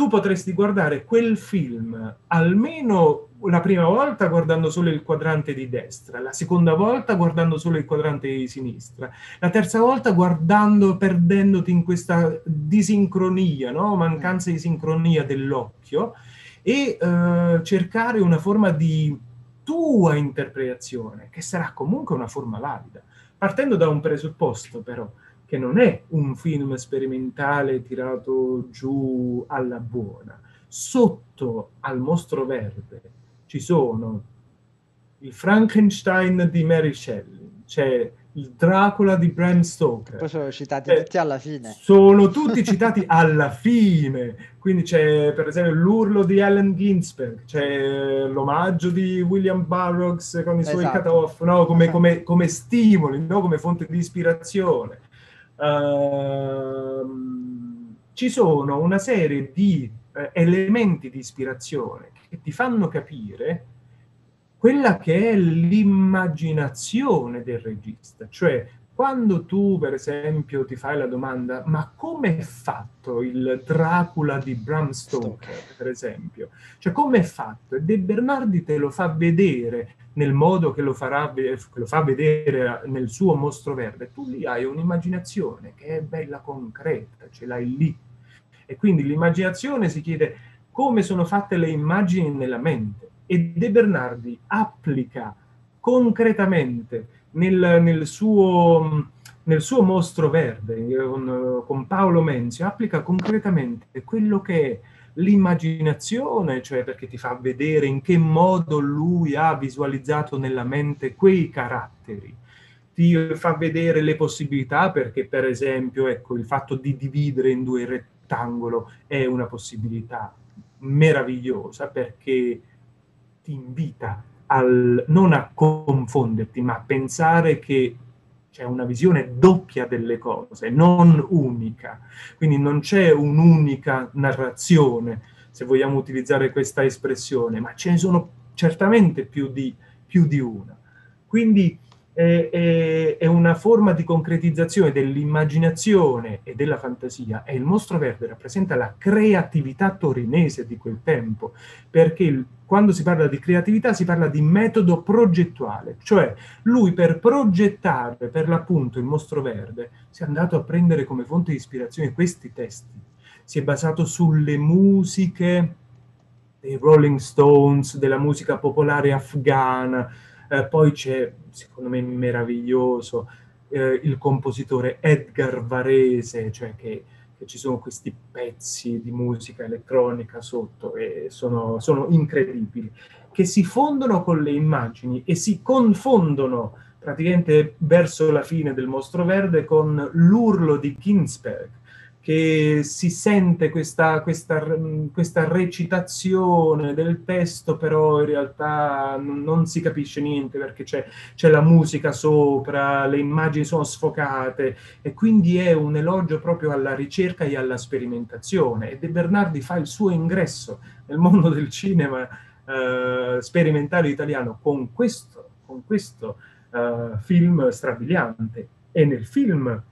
tu potresti guardare quel film almeno la prima volta guardando solo il quadrante di destra, la seconda volta guardando solo il quadrante di sinistra, la terza volta guardando, perdendoti in questa disincronia, no? Mancanza di sincronia dell'occhio, e eh, cercare una forma di tua interpretazione, che sarà comunque una forma valida, partendo da un presupposto però, che non è un film sperimentale tirato giù alla buona. Sotto al Mostro Verde ci sono il Frankenstein di Mary Shelley, c'è il Dracula di Bram Stoker. Poi sono citati eh, tutti alla fine. Sono tutti citati alla fine. Quindi c'è per esempio l'Urlo di Allen Ginsberg, c'è l'omaggio di William Burroughs con i suoi esatto. cut-off, no? come, esatto. come, come stimoli, no? Come fonte di ispirazione. Uh, ci sono una serie di eh, elementi di ispirazione che ti fanno capire quella che è l'immaginazione del regista, cioè quando tu per esempio ti fai la domanda ma come è fatto il Dracula di Bram Stoker, per esempio, cioè come è fatto, e De Bernardi te lo fa vedere nel modo che lo, farà, che lo fa vedere nel suo Mostro Verde, tu lì hai un'immaginazione che è bella concreta, ce l'hai lì. E quindi l'immaginazione si chiede come sono fatte le immagini nella mente, e De Bernardi applica concretamente nel, nel, suo, nel suo Mostro Verde, con, con Paolo Menzio, applica concretamente quello che è l'immaginazione, cioè perché ti fa vedere in che modo lui ha visualizzato nella mente quei caratteri, ti fa vedere le possibilità, perché per esempio ecco, il fatto di dividere in due il rettangolo è una possibilità meravigliosa, perché ti invita al, non a confonderti, ma a pensare che c'è una visione doppia delle cose, non unica. Quindi non c'è un'unica narrazione, se vogliamo utilizzare questa espressione, ma ce ne sono certamente più di, più di una. Quindi eh, eh, è una forma di concretizzazione dell'immaginazione e della fantasia, e il Mostro Verde rappresenta la creatività torinese di quel tempo, perché il quando si parla di creatività si parla di metodo progettuale, cioè lui per progettare per l'appunto il Mostro Verde si è andato a prendere come fonte di ispirazione questi testi, si è basato sulle musiche dei Rolling Stones, della musica popolare afghana, eh, poi c'è, secondo me meraviglioso, eh, il compositore Edgar Varese, cioè che ci sono questi pezzi di musica elettronica sotto e sono, sono incredibili, che si fondono con le immagini e si confondono praticamente verso la fine del Mostro Verde con l'Urlo di Ginsberg, che si sente questa, questa, questa recitazione del testo, però in realtà non si capisce niente perché c'è la musica sopra, le immagini sono sfocate, e quindi è un elogio proprio alla ricerca e alla sperimentazione. E De Bernardi fa il suo ingresso nel mondo del cinema eh, sperimentale italiano con questo, con questo eh, film strabiliante. E nel film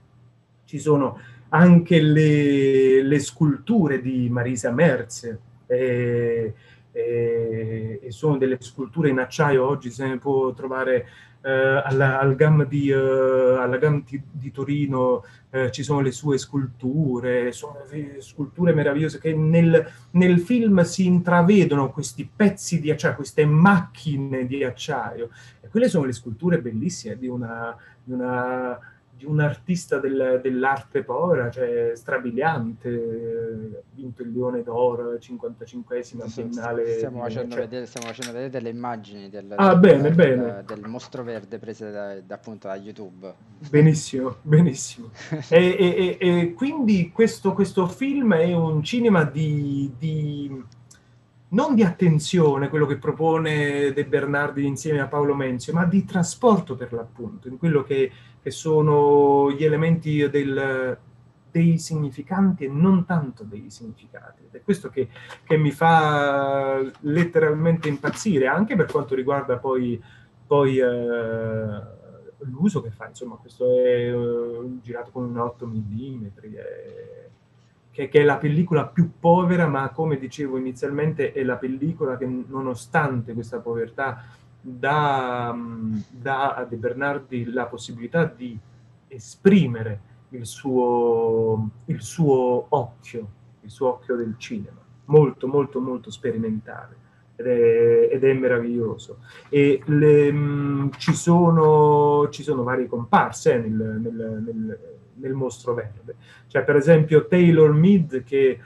ci sono anche le, le sculture di Marisa Merz, e, e, e sono delle sculture in acciaio, oggi se ne può trovare eh, alla, al G A M di, eh, alla G A M di, di Torino, eh, ci sono le sue sculture, sono sculture meravigliose che nel, nel film si intravedono questi pezzi di acciaio, queste macchine di acciaio, e quelle sono le sculture bellissime di una... Di una di un artista del, dell'arte povera, cioè strabiliante, vinto il Leone d'Oro, cinquantacinquesima Biennale. Stiamo facendo, cioè... vedere, stiamo facendo vedere delle immagini del, ah, del, bene, del, bene. del Mostro Verde prese da, da, appunto da YouTube. Benissimo, benissimo. e, e, e, e quindi questo, questo film è un cinema di... di non di attenzione, quello che propone De Bernardi insieme a Paolo Menzio, ma di trasporto per l'appunto, in quello che, che sono gli elementi del, dei significanti e non tanto dei significati. Ed è questo che, che mi fa letteralmente impazzire, anche per quanto riguarda poi, poi eh, l'uso che fa. Insomma, questo è eh, girato con un otto millimetri, eh, che, che è la pellicola più povera, ma come dicevo inizialmente è la pellicola che nonostante questa povertà dà, dà a De Bernardi la possibilità di esprimere il suo, il suo occhio, il suo occhio del cinema, molto molto molto sperimentale. Ed è, ed è meraviglioso. E le, mh, ci, sono, ci sono varie comparse eh, nel, nel, nel, nel Mostro Verde. Cioè, per esempio, Taylor Mead, che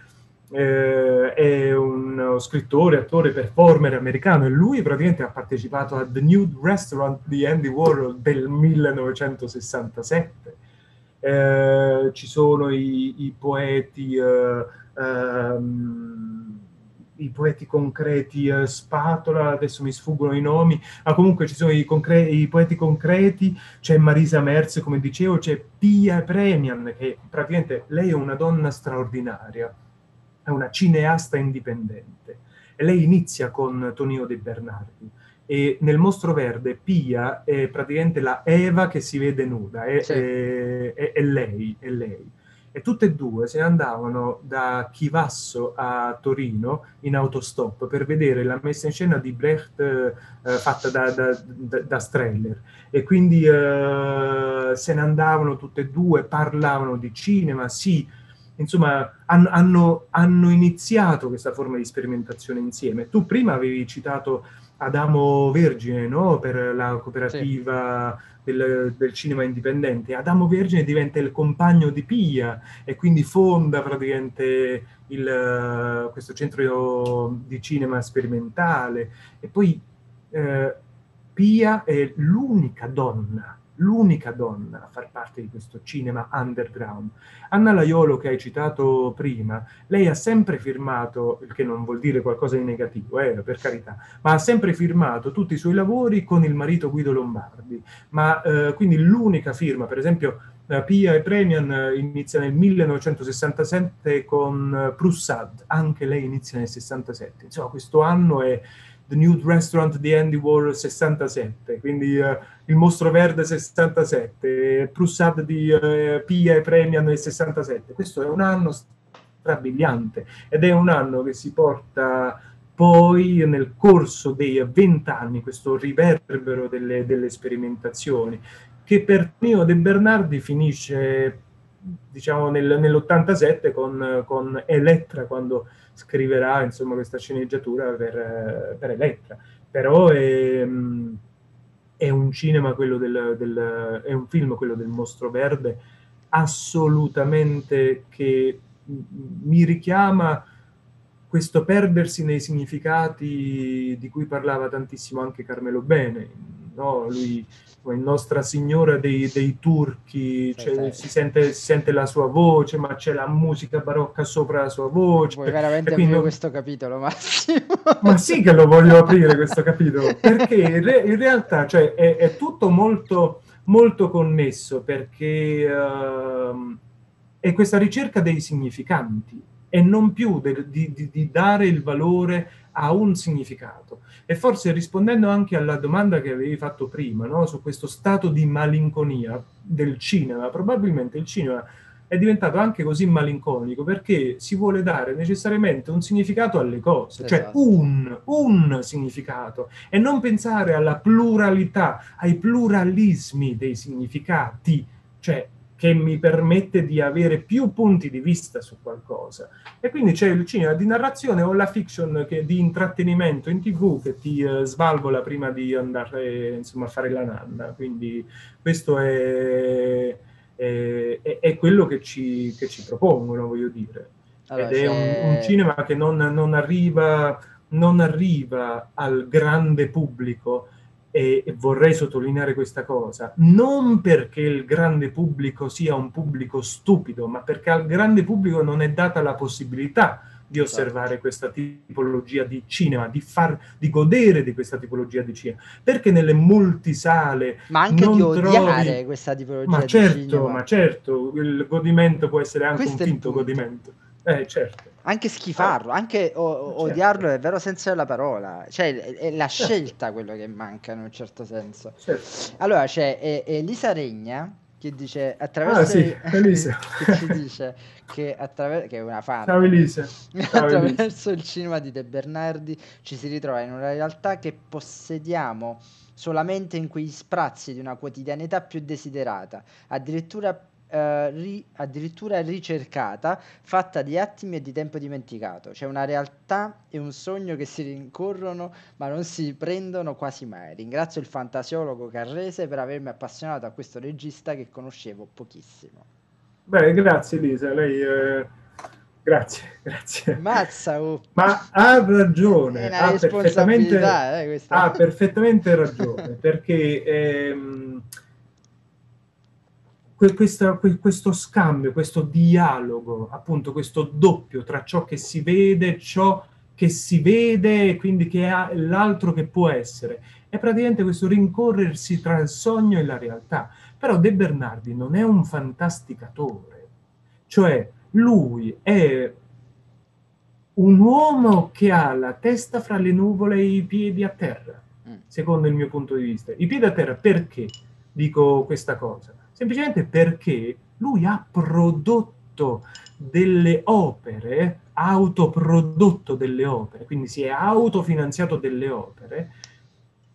eh, è uno scrittore, attore, performer americano, e lui praticamente ha partecipato a The Nude Restaurant di Andy Warhol del millenovecentosessantasette. Eh, ci sono i, i poeti... Eh, um, i poeti concreti eh, Spatola, adesso mi sfuggono i nomi, ma ah, comunque ci sono i, i poeti concreti, c'è Marisa Merz, come dicevo, c'è Pia Epremian, che praticamente lei è una donna straordinaria, è una cineasta indipendente, e lei inizia con Tonino De Bernardi, e nel Mostro Verde Pia è praticamente la Eva che si vede nuda, è, sì. è, è, è lei, è lei. E tutte e due se ne andavano da Chivasso a Torino in autostop per vedere la messa in scena di Brecht eh, fatta da, da, da, da Streller. E quindi eh, se ne andavano tutte e due, parlavano di cinema, sì, insomma hanno, hanno, hanno iniziato questa forma di sperimentazione insieme. Tu prima avevi citato Adamo Vergine, no? Per la cooperativa... Sì. Del, del cinema indipendente. Adamo Vergine diventa il compagno di Pia e quindi fonda praticamente il, questo centro di cinema sperimentale. E poi eh, Pia è l'unica donna, l'unica donna a far parte di questo cinema underground. Anna Laiolo, che hai citato prima, lei ha sempre firmato, il che non vuol dire qualcosa di negativo, eh, per carità, ma ha sempre firmato tutti i suoi lavori con il marito Guido Lombardi. Ma eh, quindi l'unica firma, per esempio, eh, Pia Epremian eh, inizia nel millenovecentosessantasette con eh, Prussad, anche lei inizia nel sessantasette. Insomma, questo anno è The Nude Restaurant di Andy Warhol sessantasette, quindi uh, Il Mostro Verde sessantasette, Prussad di uh, Pia Epremian nel sessantasette. Questo è un anno strabiliante ed è un anno che si porta poi nel corso dei vent'anni, questo riverbero delle, delle sperimentazioni, che per Tonino De Bernardi finisce diciamo nel, nell'ottantasette con, con Elettra, quando scriverà insomma questa sceneggiatura per, per Elettra. Però è, è un cinema quello del, del è un film quello del Mostro Verde assolutamente che mi richiama questo perdersi nei significati di cui parlava tantissimo anche Carmelo Bene, no? Lui come Nostra Signora dei, dei Turchi, cioè, si, sente, si sente la sua voce, ma c'è la musica barocca sopra la sua voce. Vuoi veramente aprire non... questo capitolo, Massimo? Ma sì che lo voglio aprire questo capitolo, perché in realtà cioè, è, è tutto molto, molto connesso, perché uh, è questa ricerca dei significanti e non più de, di, di, di dare il valore a un significato. E forse rispondendo anche alla domanda che avevi fatto prima, no? Su questo stato di malinconia del cinema, probabilmente il cinema è diventato anche così malinconico perché si vuole dare necessariamente un significato alle cose, esatto. Cioè un, un significato, e non pensare alla pluralità, ai pluralismi dei significati, cioè che mi permette di avere più punti di vista su qualcosa. E quindi c'è il cinema di narrazione o la fiction che, di intrattenimento in tv che ti eh, svalvola prima di andare insomma, a fare la nanna. Quindi questo è, è, è quello che ci, che ci propongono, voglio dire. Allora, ed è un, un cinema che non, non, arriva, non arriva al grande pubblico. E vorrei sottolineare questa cosa, non perché il grande pubblico sia un pubblico stupido, ma perché al grande pubblico non è data la possibilità di osservare questa tipologia di cinema, di, far, di godere di questa tipologia di cinema, perché nelle multisale ma anche non di odiare trovi... questa tipologia ma di certo, cinema. Ma certo, il godimento può essere anche questo un finto godimento. Eh, certo. Anche schifarlo, ah, anche o, odiarlo certo. È vero senso della parola, cioè è, è la certo. Scelta quello che manca in un certo senso. Certo. Allora c'è cioè, Elisa Regna che dice attraverso ah, sì, Elise. che ci dice che, attraver- che è una fan Ciao, Elise. Ciao, attraverso Elise. Il cinema di De Bernardi ci si ritrova in una realtà che possediamo solamente in quegli sprazzi di una quotidianità più desiderata, addirittura Uh, ri, addirittura ricercata, fatta di attimi e di tempo dimenticato. C'è una realtà e un sogno che si rincorrono ma non si prendono quasi mai. Ringrazio il fantasiologo Carrese per avermi appassionato a questo regista che conoscevo pochissimo. Beh, grazie Elisa, lei eh, grazie, grazie. Mazza, oh. Ma ha ragione, ha perfettamente, eh, ha perfettamente ragione perché ehm, Questo, questo scambio, questo dialogo, appunto questo doppio tra ciò che si vede, ciò che si vede e quindi che ha l'altro che può essere, è praticamente questo rincorrersi tra il sogno e la realtà. Però De Bernardi non è un fantasticatore, cioè lui è un uomo che ha la testa fra le nuvole e i piedi a terra, secondo il mio punto di vista. I piedi a terra perché dico questa cosa? Semplicemente perché lui ha prodotto delle opere, autoprodotto delle opere, quindi si è autofinanziato delle opere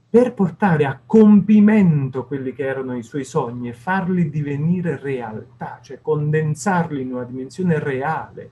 per portare a compimento quelli che erano i suoi sogni e farli divenire realtà, cioè condensarli in una dimensione reale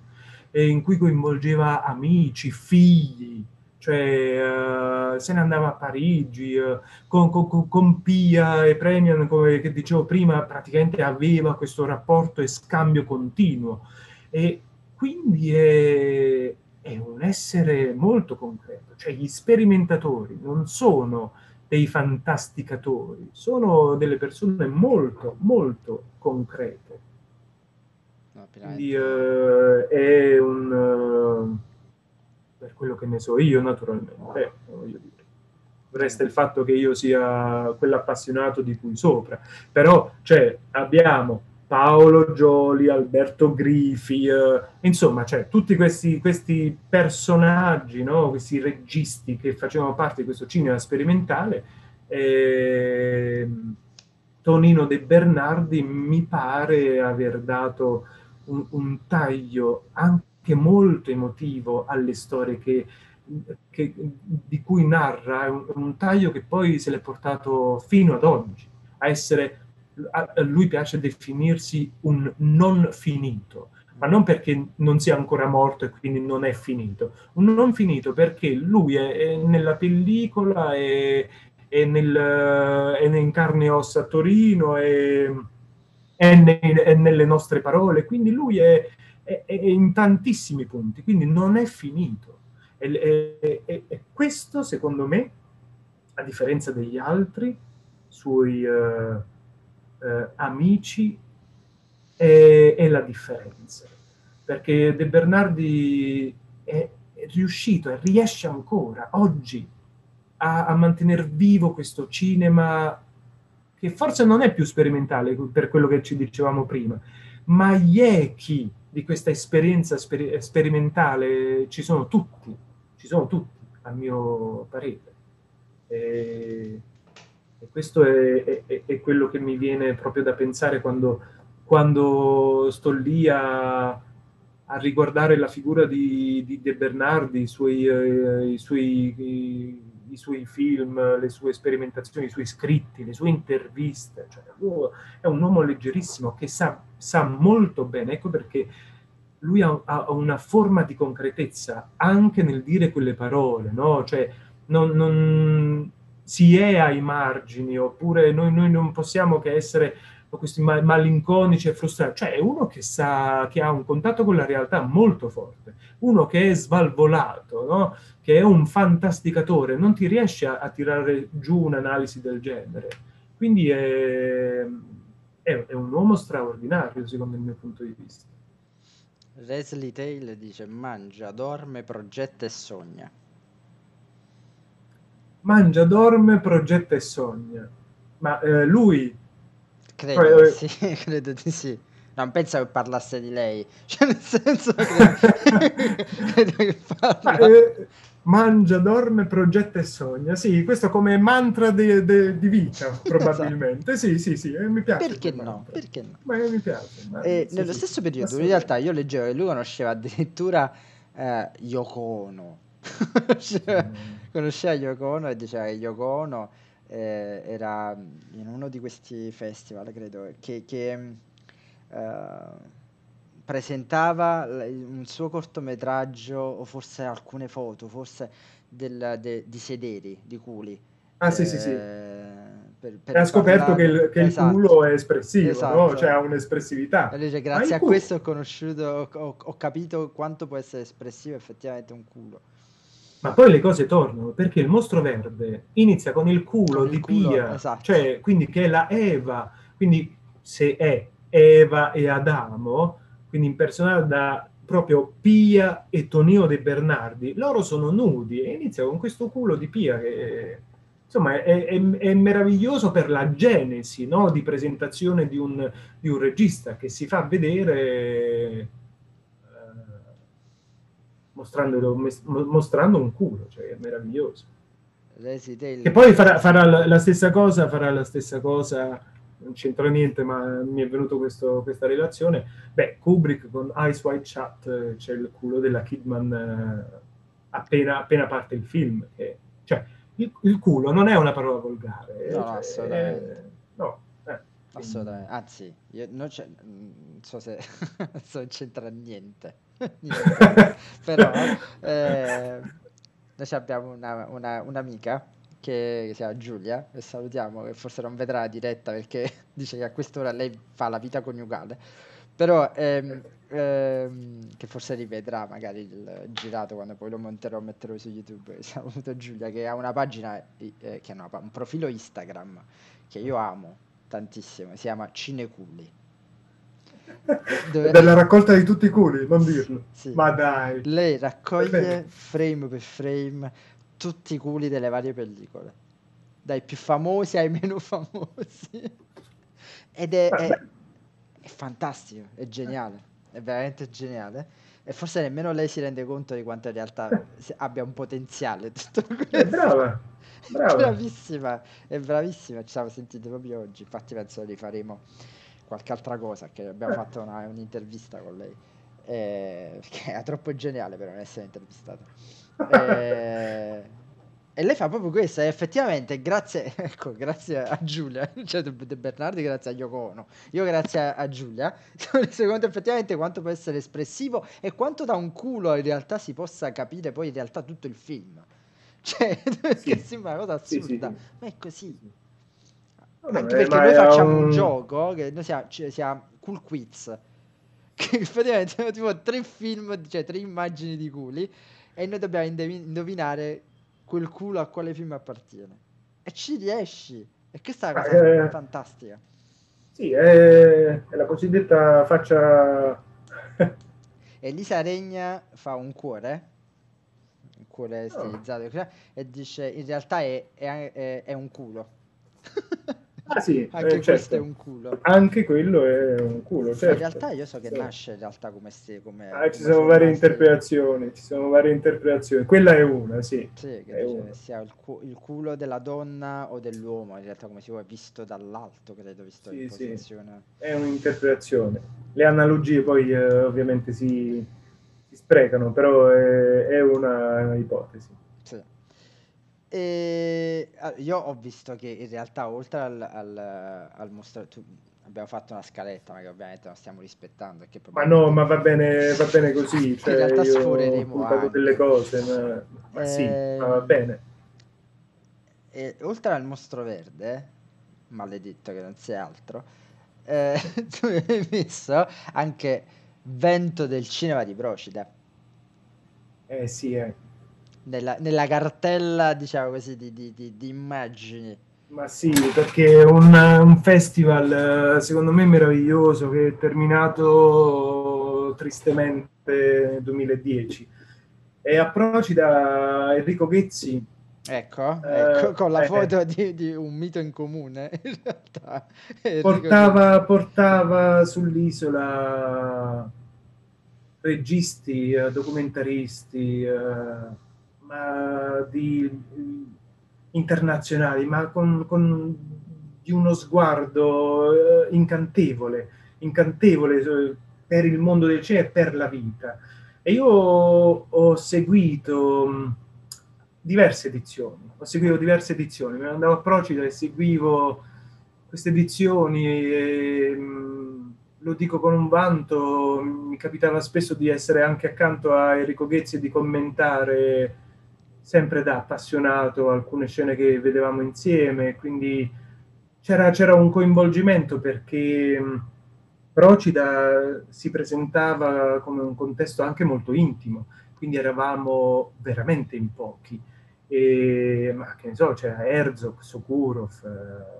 eh, in cui coinvolgeva amici, figli, cioè uh, se ne andava a Parigi uh, con, con, con Pia Epremian, come che dicevo prima, praticamente aveva questo rapporto e scambio continuo, e quindi è, è un essere molto concreto, cioè gli sperimentatori non sono dei fantasticatori, sono delle persone molto molto concrete, no, quindi uh, è un... Uh, per quello che ne so io naturalmente, eh, voglio dire. Resta il fatto che io sia quell'appassionato di cui sopra, però cioè, abbiamo Paolo Gioli, Alberto Grifi, eh, insomma cioè, tutti questi, questi personaggi, no? Questi registi che facevano parte di questo cinema sperimentale, eh, Tonino De Bernardi mi pare aver dato un, un taglio anche molto emotivo alle storie che, che, di cui narra, un, un taglio che poi se l'è portato fino ad oggi, a essere, a, a lui piace definirsi un non finito, ma non perché non sia ancora morto e quindi non è finito, un non finito perché lui è, è nella pellicola, è, è, nel, è in carne e ossa a Torino, è, è, nei, è nelle nostre parole, quindi lui è È, è in tantissimi punti, quindi non è finito. È, è, è, è questo, secondo me, a differenza degli altri suoi eh, eh, amici, è, è la differenza. Perché De Bernardi è, è riuscito e riesce ancora oggi a, a mantenere vivo questo cinema che forse non è più sperimentale per quello che ci dicevamo prima, ma gli echi di questa esperienza sper- sperimentale ci sono tutti, ci sono tutti, a mio parere. E, e questo è, è, è quello che mi viene proprio da pensare quando, quando sto lì a, a riguardare la figura di, di De Bernardi, i suoi, eh, i, suoi, i, i suoi film, le sue sperimentazioni, i suoi scritti, le sue interviste. Cioè, oh, è un uomo leggerissimo che sa sa molto bene, ecco perché lui ha, ha una forma di concretezza anche nel dire quelle parole, no? Cioè non, non si è ai margini, oppure noi, noi non possiamo che essere questi malinconici e frustrati, cioè è uno che sa, che ha un contatto con la realtà molto forte, uno che è svalvolato, no? Che è un fantasticatore, non ti riesce a, a tirare giù un'analisi del genere, quindi è... è un uomo straordinario, secondo il mio punto di vista. Leslie Taylor dice: mangia, dorme, progetta e sogna. Mangia, dorme, progetta e sogna. Ma eh, lui... Credo, cioè, di eh... sì, credo di sì. Non penso che parlasse di lei. Cioè, nel senso che... credo che parla... Ma, eh... Mangia, dorme, progetta e sogna. Sì, questo come mantra de, de, di vita, probabilmente. Esatto. Sì, sì, sì, eh, mi piace. Perché no? Perché no? Ma mi piace. Ma eh, sì, nello sì, stesso periodo, in realtà, io leggevo che lui conosceva addirittura eh, Yoko Ono. conosceva, mm. conosceva Yoko Ono e diceva che Yoko Ono eh, era in uno di questi festival, credo, che... che eh, presentava un suo cortometraggio o forse alcune foto, forse del, de, di sederi, di culi. Ah eh, sì sì sì. Per, per ha scoperto che il, che esatto. il culo è espressivo, esatto. no? Cioè ha un'espressività. Dice, grazie a questo ho conosciuto, ho, ho capito quanto può essere espressivo effettivamente un culo. Ma poi le cose tornano, perché Il Mostro Verde inizia con il culo con di il culo, Pia, esatto. cioè quindi che è la Eva, quindi se è Eva e Adamo, quindi impersonata da proprio Pia e Tonino De Bernardi, loro sono nudi e inizia con questo culo di Pia che insomma è, è, è meraviglioso per la genesi, no? Di presentazione di un, di un regista che si fa vedere eh, mostrando un culo, cioè è meraviglioso. Che poi farà, farà la stessa cosa, farà la stessa cosa non c'entra niente, ma mi è venuto questo, questa relazione. Beh, Kubrick con Eyes Wide Shut c'è il culo della Kidman eh, appena, appena parte il film. Eh, cioè, il, il culo non è una parola volgare. No, cioè, assolutamente. Eh, no, eh, assolutamente. Anzi, io non, non so se non c'entra niente. niente. Però eh, noi abbiamo una, una, un'amica che si chiama Giulia, e salutiamo, che forse non vedrà la diretta perché dice che a quest'ora lei fa la vita coniugale, però ehm, ehm, che forse rivedrà magari il girato quando poi lo monterò, metterò su YouTube. Saluto Giulia che ha una pagina, eh, che ha una, un profilo Instagram che io amo tantissimo, si chiama Cineculli. Dove... della raccolta di tutti i culi, non dirlo. Sì. Ma dai. Lei raccoglie frame per frame tutti i culi delle varie pellicole, dai più famosi ai meno famosi, ed è, è, è fantastico, è geniale, è veramente geniale, e forse nemmeno lei si rende conto di quanto in realtà abbia un potenziale tutto questo. È brava, brava. È bravissima, è bravissima, ci siamo sentiti proprio oggi, infatti penso che rifaremo qualche altra cosa, che abbiamo fatto una, un'intervista con lei, eh, che era troppo geniale per non essere intervistata. Eh, e lei fa proprio questo, e effettivamente grazie, ecco, grazie a Giulia, cioè De Bernardi, grazie a Yoko Ono, io grazie a Giulia mi reso conto effettivamente quanto può essere espressivo e quanto da un culo in realtà si possa capire poi in realtà tutto il film, cioè sì. Che sembra una cosa assurda, sì, sì, sì. Ma è così, no, anche perché noi facciamo un... un gioco che noi siamo, cioè, siamo Cool Quiz, che effettivamente sono tipo tre film, cioè tre immagini di culi, e noi dobbiamo indovinare quel culo a quale film appartiene. E ci riesci. E questa è una cosa eh, fantastica. Sì, è, è la cosiddetta faccia... Elisa Regna fa un cuore, un cuore stilizzato, oh. E dice, in realtà è, è, è, è un culo. Ah sì, anche eh, certo. Questo è un culo. Anche quello è un culo, certo. In realtà io so che sì. Nasce in realtà come... Se, come ah, come ci sono varie interpretazioni, ci sono varie interpretazioni. Quella è una, sì. Sì, che una. Sia il, cu- il culo della donna o dell'uomo, in realtà come si vuole, visto dall'alto, credo, visto sì, in posizione. Sì. È un'interpretazione. Le analogie poi eh, ovviamente si, si sprecano, però è, è una ipotesi. Sì. E io ho visto che in realtà oltre al, al, al mostro tu, abbiamo fatto una scaletta, ma che ovviamente non stiamo rispettando, che probabilmente... ma no, ma va bene, va bene così, cioè in realtà io sforeremo delle cose, ma, ma eh... sì, ma va bene. E oltre al Mostro Verde, maledetto che non sia altro, eh, tu mi hai messo anche Vento del Cinema di Procida. Eh sì, eh. Nella, nella cartella, diciamo così, di, di, di, di immagini. Ma sì, perché è un, un festival, secondo me, meraviglioso, che è terminato tristemente nel duemiladieci. E a Procida Enrico Ghezzi. Ecco, ecco eh, con la foto eh, di, di un mito in comune, in realtà. Portava, portava sull'isola registi, documentaristi... Eh, uh, di, internazionali, ma con, con di uno sguardo uh, incantevole, incantevole per il mondo del cinema e per la vita. E io ho seguito diverse edizioni, ho seguito diverse edizioni, me ne andavo a Procida e seguivo queste edizioni e, lo dico con un vanto, mi capitava spesso di essere anche accanto a Enrico Ghezzi e di commentare sempre da appassionato alcune scene che vedevamo insieme, quindi c'era c'era un coinvolgimento, perché Procida si presentava come un contesto anche molto intimo, quindi eravamo veramente in pochi, e, ma che ne so, c'era Herzog, Sokurov,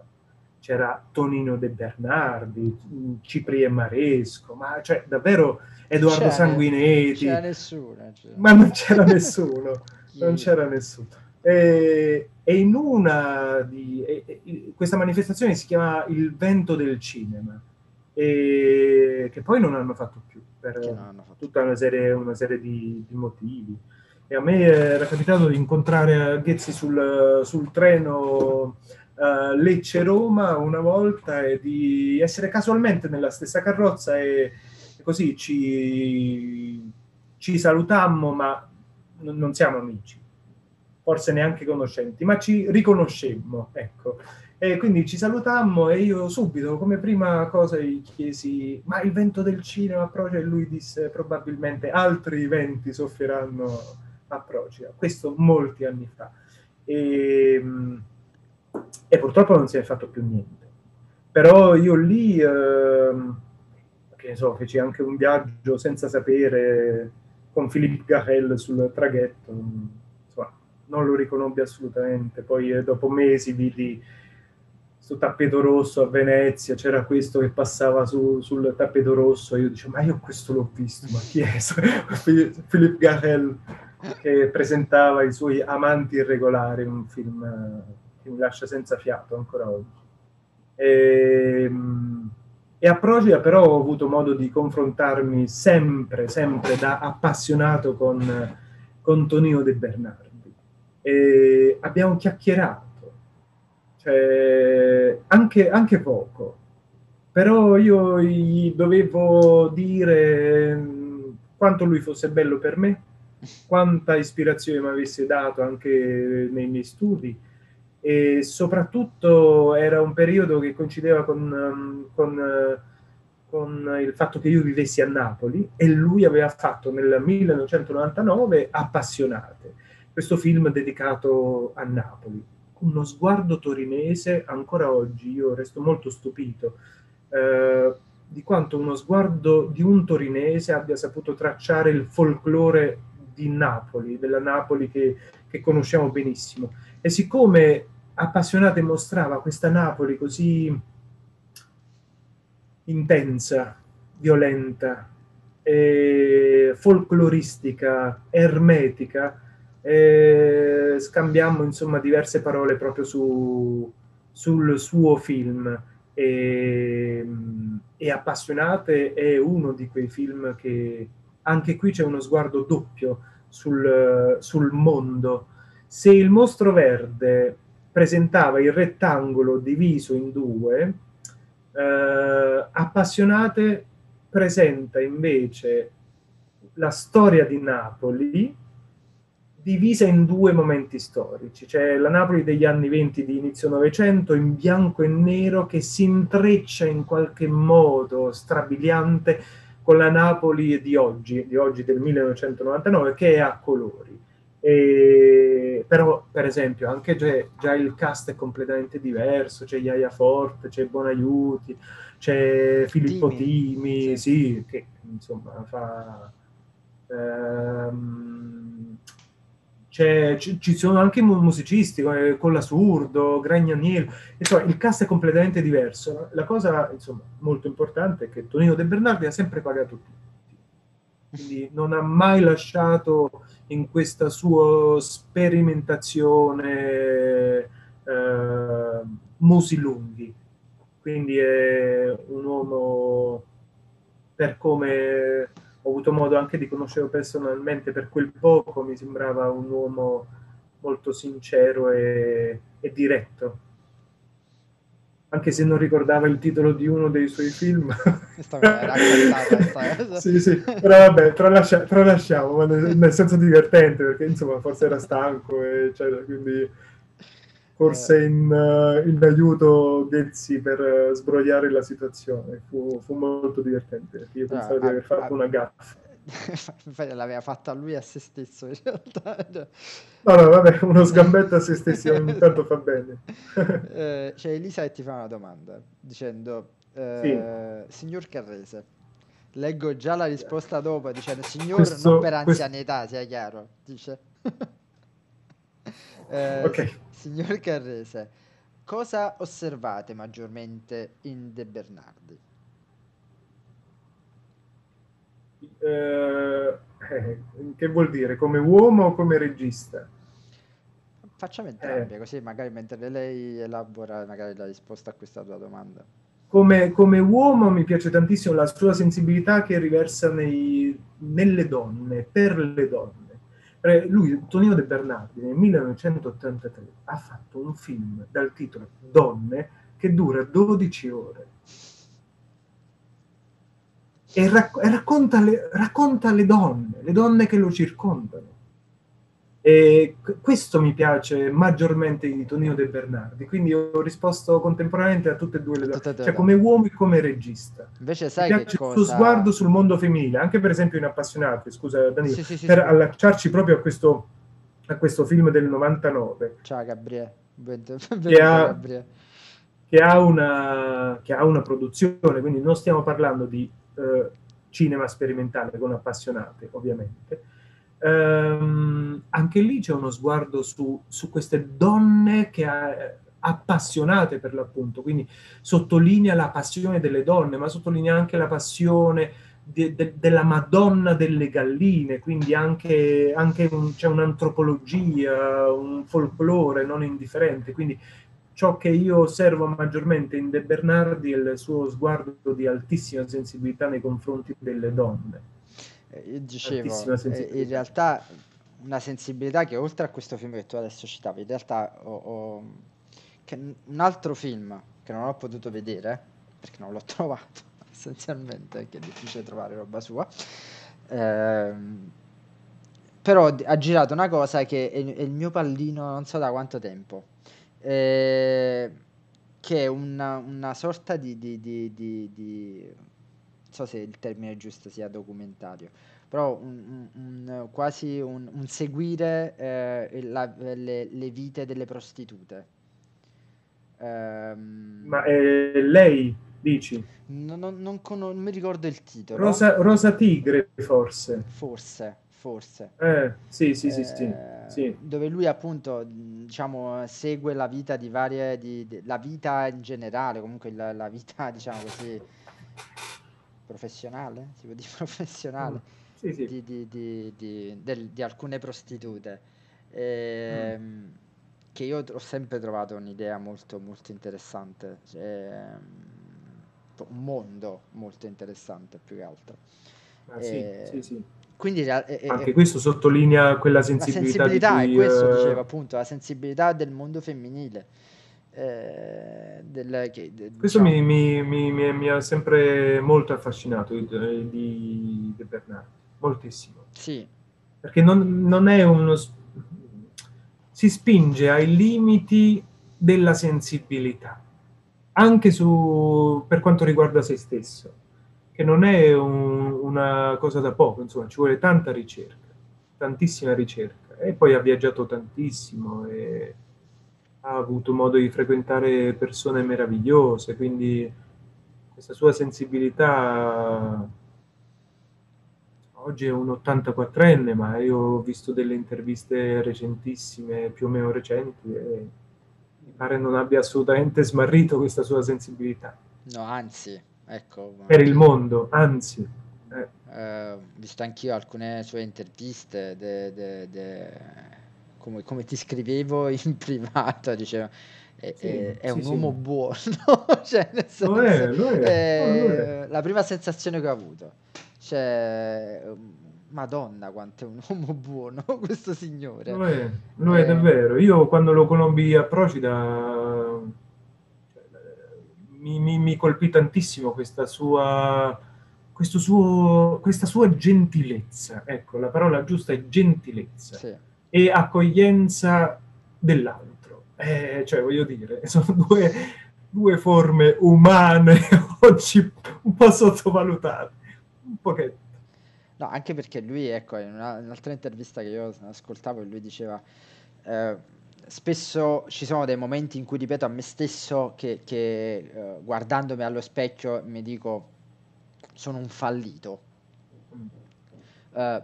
c'era Tonino De Bernardi, Cipri e Maresco, ma cioè davvero Edoardo Sanguinetti. Non c'era nessuno. Ma non c'era nessuno, non c'era nessuno. E, e in una di... E, e, questa manifestazione si chiama Il Vento del Cinema, e che poi non hanno fatto più, per fatto. tutta una serie, una serie di, di motivi. E a me era capitato di incontrare Ghezzi sul, sul treno... Uh, Lecce-Roma una volta, e di essere casualmente nella stessa carrozza, e, e così ci, ci salutammo, ma non siamo amici, forse neanche conoscenti, ma ci riconoscemmo, ecco. E quindi ci salutammo e io subito, come prima cosa, gli chiesi ma il vento del cinema a Procida, e lui disse probabilmente altri venti soffieranno a Procida, questo molti anni fa. E... e purtroppo non si è fatto più niente, però io lì eh, che ne so, feci anche un viaggio senza sapere con Philippe Garel sul traghetto, insomma, non lo riconobbi assolutamente. Poi eh, dopo mesi vidi sul tappeto rosso a Venezia, c'era questo che passava su, sul tappeto rosso, e io dicevo ma io questo l'ho visto, ma chi è? Philippe Garel che presentava I suoi amanti irregolari, un film... Eh, mi lascia senza fiato ancora oggi. E, e a Procida però ho avuto modo di confrontarmi sempre, sempre da appassionato con, con Tonino De Bernardi, e abbiamo chiacchierato, cioè, anche, anche poco, però io gli dovevo dire quanto lui fosse bello per me, quanta ispirazione mi avesse dato anche nei miei studi. E soprattutto era un periodo che coincideva con, con, con il fatto che io vivessi a Napoli, e lui aveva fatto nel millenovecentonovantanove Appassionate, questo film dedicato a Napoli, uno sguardo torinese. Ancora oggi io resto molto stupito eh, di quanto uno sguardo di un torinese abbia saputo tracciare il folklore di Napoli, della Napoli che, che conosciamo benissimo. E siccome Appassionate mostrava questa Napoli così intensa, violenta, eh, folcloristica, ermetica, eh, scambiammo insomma diverse parole proprio su, sul suo film, e, e Appassionate è uno di quei film che anche qui c'è uno sguardo doppio sul, sul mondo. Se Il Mostro Verde presentava il rettangolo diviso in due, eh, Appassionate presenta invece la storia di Napoli divisa in due momenti storici. C'è la Napoli degli anni venti di inizio Novecento in bianco e nero, che si intreccia in qualche modo strabiliante con la Napoli di oggi, di oggi del millenovecentonovantanove, che è a colori. E però per esempio anche già, già il cast è completamente diverso, c'è Iaia Forte, c'è Bonaiuti, c'è Filippo Timi, Timi sì. Sì, che insomma fa ehm, ci sono anche musicisti eh, con l'Assurdo, Gragnaniello, insomma il cast è completamente diverso. La cosa insomma molto importante è che Tonino De Bernardi ha sempre pagato tutto, quindi non ha mai lasciato in questa sua sperimentazione eh, musi lunghi, quindi è un uomo per come ho avuto modo anche di conoscerlo personalmente, per quel poco mi sembrava un uomo molto sincero e, e diretto, anche se non ricordava il titolo di uno dei suoi film. Sì, sì, però vabbè, tralascia, tralasciamo, nel senso divertente, perché insomma forse era stanco e cioè, quindi forse in, in aiuto Ghezzi per sbrogliare la situazione. Fu, fu molto divertente, perché io pensavo ah, di aver fatto ah, una gaffa. Infatti l'aveva fatta lui a se stesso, in realtà. No, no, vabbè, uno sgambetto a se stesso ogni tanto fa bene. eh, C'è Elisa che ti fa una domanda dicendo eh, sì. Signor Carrese, leggo già la risposta dopo, dicendo signor questo, non per anzianità, questo... sia chiaro, dice. eh, ok. Signor Carrese, cosa osservate maggiormente in De Bernardi? Eh, eh, che vuol dire? Come uomo o come regista? Facciamo entrambi, eh. così magari mentre lei elabora magari la risposta a questa tua domanda. Come, come uomo mi piace tantissimo la sua sensibilità che riversa nei, nelle donne, per le donne. Lui, Tonino De Bernardi, nel millenovecentottantatré ha fatto un film dal titolo Donne che dura dodici ore e racc- racconta, le, racconta le donne, le donne che lo circondano. E questo mi piace maggiormente di Tonino De Bernardi, quindi ho risposto contemporaneamente a tutte e due le donne, cioè come uomo e come regista. Invece sai mi piace che cosa... il suo sguardo sul mondo femminile, anche per esempio in Appassionate, scusa Danilo, sì, sì, sì, per sì. allacciarci proprio a questo, a questo film del novantanove. Ciao Gabriele, che ha, Gabriele. Che, ha una, che ha una produzione, quindi non stiamo parlando di eh, cinema sperimentale con Appassionate ovviamente. Um, anche lì c'è uno sguardo su, su queste donne che ha, appassionate per l'appunto, quindi sottolinea la passione delle donne, ma sottolinea anche la passione de, de, della Madonna delle Galline, quindi anche, anche un, c'è un'antropologia, un folklore non indifferente, quindi ciò che io osservo maggiormente in De Bernardi è il suo sguardo di altissima sensibilità nei confronti delle donne. Io dicevo, in realtà una sensibilità che oltre a questo film che tu adesso citavi, in realtà ho, ho, che un altro film che non ho potuto vedere perché non l'ho trovato essenzialmente, perché è difficile trovare roba sua, eh, però ha girato una cosa che è, è il mio pallino non so da quanto tempo, eh, che è una, una sorta di... di, di, di, di non so se il termine giusto sia documentario, però un, un, un, quasi un, un seguire eh, la, le, le vite delle prostitute. Um, Ma eh, lei, dici? Non, non, non, con, non mi ricordo il titolo. Rosa, Rosa Tigre, forse. Forse, forse. Eh, sì, sì, eh, sì, sì, sì. Dove lui appunto, diciamo, segue la vita di varie... Di, di, la vita in generale, comunque la, la vita, diciamo così... professionale, si può dire professionale, mm, sì, sì. Di, di, di, di, del, di alcune prostitute, eh, mm. che io ho sempre trovato un'idea molto molto interessante, cioè, un mondo molto interessante più che altro. Ah, eh, sì, sì, sì. Quindi, eh, anche eh, questo sottolinea quella sensibilità, la sensibilità di cui, è questo eh... diceva appunto, la sensibilità del mondo femminile. Eh, del, che, de, questo diciamo... mi, mi, mi, mi ha sempre molto affascinato di, di De Bernardi, moltissimo, sì, perché non, non è uno, si spinge ai limiti della sensibilità anche su, per quanto riguarda se stesso, che non è un, una cosa da poco, insomma ci vuole tanta ricerca, tantissima ricerca, e poi ha viaggiato tantissimo e ha avuto modo di frequentare persone meravigliose, quindi questa sua sensibilità, oggi è un ottantaquattrenne, ma io ho visto delle interviste recentissime, più o meno recenti, e mi pare non abbia assolutamente smarrito questa sua sensibilità. No, anzi, ecco. Per il mondo, anzi. Eh. Eh, ho visto anch'io alcune sue interviste, de, de, de... Come, come ti scrivevo in privato, dicevo, è, sì, è, è sì, un sì. uomo buono. Cioè, nel senso, lo è, lo è, è, lo è. La prima sensazione che ho avuto Cioè, Madonna, quanto è un uomo buono questo signore. Lo è, lo è eh. davvero. Io quando lo conobbi a Procida mi, mi, mi colpì tantissimo questa sua, questo suo, questa sua gentilezza. Ecco, la parola giusta è gentilezza. Sì. E accoglienza dell'altro. Eh, cioè, voglio dire, sono due, due forme umane oggi un po' sottovalutate. Un pochetto. No, anche perché lui, ecco, in un'altra intervista che io ascoltavo, lui diceva eh, spesso ci sono dei momenti in cui ripeto a me stesso che, che eh, guardandomi allo specchio mi dico sono un fallito. Eh,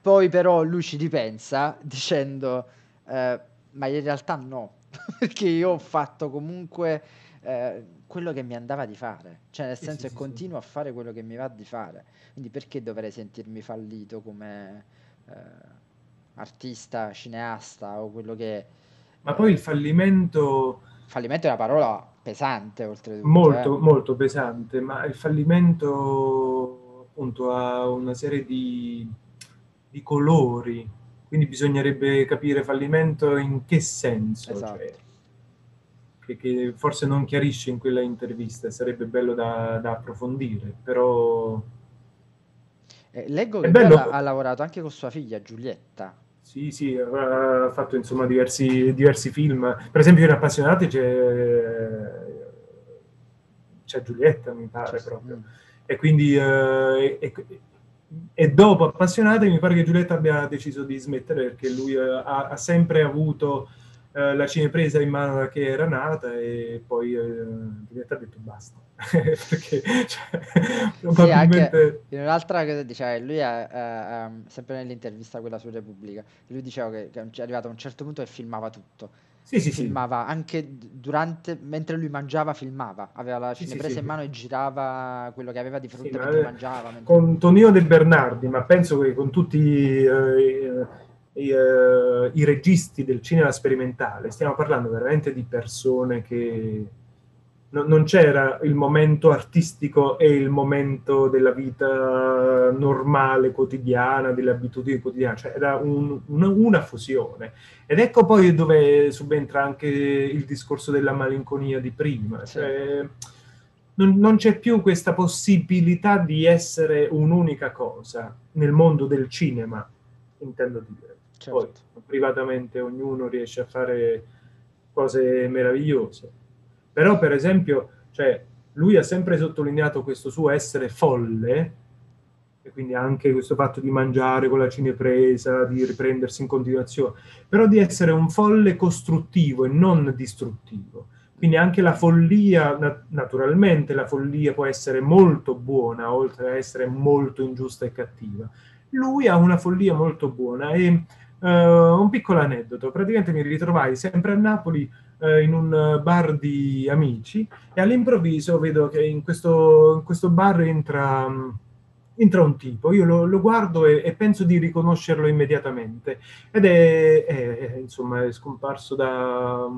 poi però lui ci ripensa dicendo eh, ma in realtà no, perché io ho fatto comunque eh, quello che mi andava di fare, cioè nel senso sì, sì, continuo sì. a fare quello che mi va di fare, quindi perché dovrei sentirmi fallito come eh, artista, cineasta o quello che... Ma eh, poi il fallimento... Fallimento è una parola pesante oltretutto. Molto, eh. molto pesante, ma il fallimento appunto ha una serie di, di colori, quindi bisognerebbe capire fallimento in che senso. Esatto. Cioè, che forse non chiarisce in quella intervista, sarebbe bello da, da approfondire, però... Eh, leggo che bello... ha, ha lavorato anche con sua figlia Giulietta. Sì, sì, ha fatto insomma diversi, diversi film, per esempio in Appassionate c'è c'è Giulietta, mi pare, c'è proprio. Sì. E quindi... Eh, e, e dopo Appassionate mi pare che Giulietta abbia deciso di smettere, perché lui ha, ha sempre avuto... la cinepresa in mano che era nata e poi eh, ha detto basta perché cioè, probabilmente... sì, in un'altra cosa diceva lui ha, uh, um, sempre nell'intervista quella su Repubblica lui diceva che, che è arrivato a un certo punto e filmava tutto, sì, sì, filmava sì. anche durante, mentre lui mangiava filmava, aveva la cinepresa sì, sì, in mano sì. e girava quello che aveva di fronte sì, mentre ma, mangiava mentre... con Tonino De Bernardi, ma penso che con tutti eh, I, uh, i registi del cinema sperimentale, stiamo parlando veramente di persone che no, non c'era il momento artistico e il momento della vita normale, quotidiana, delle abitudini quotidiane, cioè era un, una, una fusione. Ed ecco poi dove subentra anche il discorso della malinconia di prima, cioè, non, non c'è più questa possibilità di essere un'unica cosa nel mondo del cinema, intendo dire. Certo. Poi privatamente ognuno riesce a fare cose meravigliose, però per esempio cioè, lui ha sempre sottolineato questo suo essere folle e quindi anche questo fatto di mangiare con la cinepresa, di riprendersi in continuazione, però di essere un folle costruttivo e non distruttivo, quindi anche la follia, nat- naturalmente la follia può essere molto buona oltre a essere molto ingiusta e cattiva. Lui ha una follia molto buona e uh, un piccolo aneddoto, praticamente mi ritrovai sempre a Napoli uh, in un bar di amici e all'improvviso vedo che in questo, in questo bar entra, um, entra un tipo, io lo, lo guardo e, e penso di riconoscerlo immediatamente ed è, è, è insomma è scomparso da